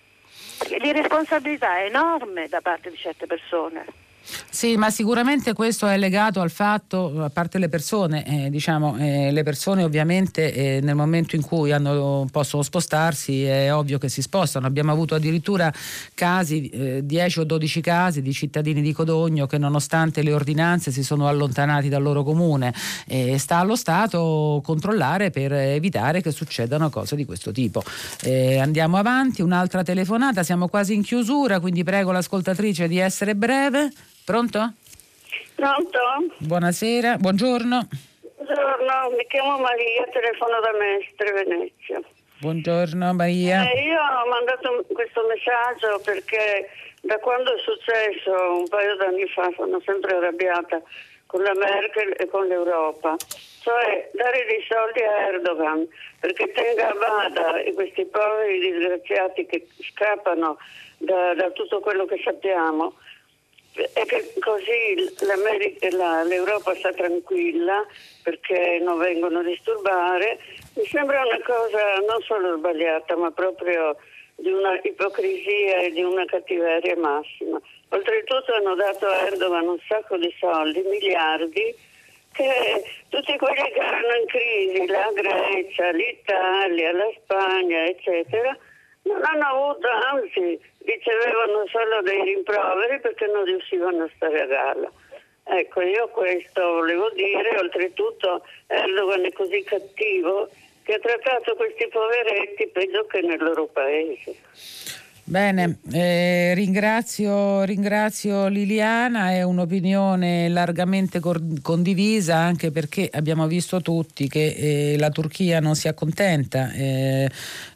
Perché l'irresponsabilità è enorme da parte di certe persone. Sì, ma sicuramente questo è legato al fatto, a parte le persone, eh, diciamo, eh, le persone ovviamente eh, nel momento in cui hanno, possono spostarsi è ovvio che si spostano. Abbiamo avuto addirittura casi, eh, dieci o dodici casi di cittadini di Codogno che nonostante le ordinanze si sono allontanati dal loro comune, e sta allo Stato controllare per evitare che succedano cose di questo tipo. Eh, andiamo avanti, un'altra telefonata, siamo quasi in chiusura, quindi prego l'ascoltatrice di essere breve. Pronto? Pronto? Buonasera, buongiorno. Buongiorno, mi chiamo Maria, telefono da Mestre, Venezia. Buongiorno Maria. Eh, io ho mandato questo messaggio perché da quando è successo un paio d'anni fa sono sempre arrabbiata con la Merkel e con l'Europa. Cioè dare dei soldi a Erdogan perché tenga a bada e questi poveri disgraziati che scappano da, da tutto quello che sappiamo. E che così l'America, la, l'Europa sta tranquilla perché non vengono a disturbare, mi sembra una cosa non solo sbagliata ma proprio di una ipocrisia e di una cattiveria massima. Oltretutto hanno dato a Erdogan un sacco di soldi, miliardi, che tutti quelli che erano in crisi, la Grecia, l'Italia, la Spagna, eccetera, non hanno avuto, anzi ricevevano solo dei rimproveri perché non riuscivano a stare a galla. Ecco, io questo volevo dire. Oltretutto Erdogan è così cattivo che ha trattato questi poveretti peggio che nel loro paese. Bene, eh, ringrazio, ringrazio Liliana, è un'opinione largamente cor- condivisa anche perché abbiamo visto tutti che eh, la Turchia non si accontenta, eh,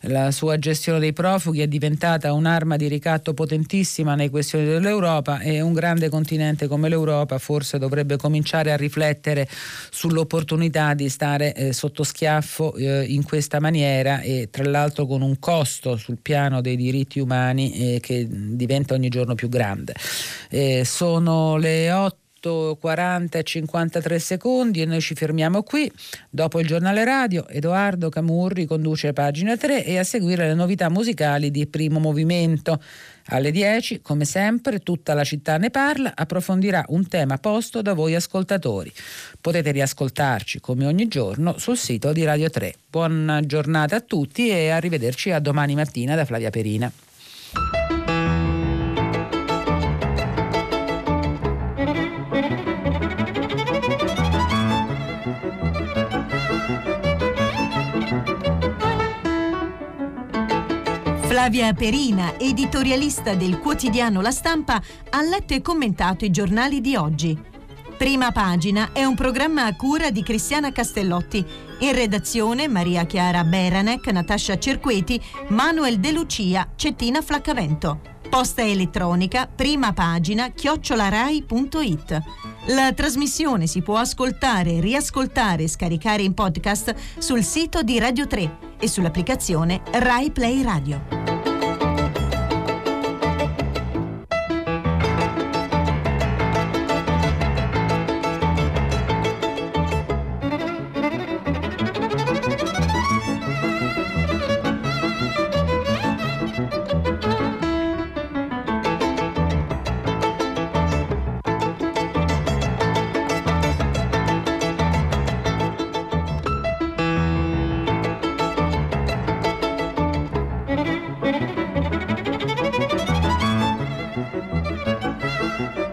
la sua gestione dei profughi è diventata un'arma di ricatto potentissima nei questioni dell'Europa e un grande continente come l'Europa forse dovrebbe cominciare a riflettere sull'opportunità di stare eh, sotto schiaffo eh, in questa maniera e tra l'altro con un costo sul piano dei diritti umani Eh, che diventa ogni giorno più grande. Eh, sono le otto e quaranta e cinquantatré secondi e noi ci fermiamo qui. Dopo il giornale radio Edoardo Camurri conduce Pagina tre e a seguire le novità musicali di Primo Movimento. Alle dieci, come sempre, Tutta la città ne parla approfondirà un tema posto da voi ascoltatori. Potete riascoltarci come ogni giorno sul sito di Radio tre. Buona giornata a tutti e arrivederci a domani mattina da Flavia Perina. Flavia Perina, editorialista del quotidiano La Stampa, ha letto e commentato i giornali di oggi. Prima Pagina è un programma a cura di Cristiana Castellotti. In redazione Maria Chiara Beranec, Natascia Cerqueti, Manuel De Lucia, Cettina Flaccavento. Posta elettronica primapagina chiocciola rai punto it. La trasmissione si può ascoltare, riascoltare e scaricare in podcast sul sito di Radio tre e sull'applicazione Rai Play Radio. Thank you.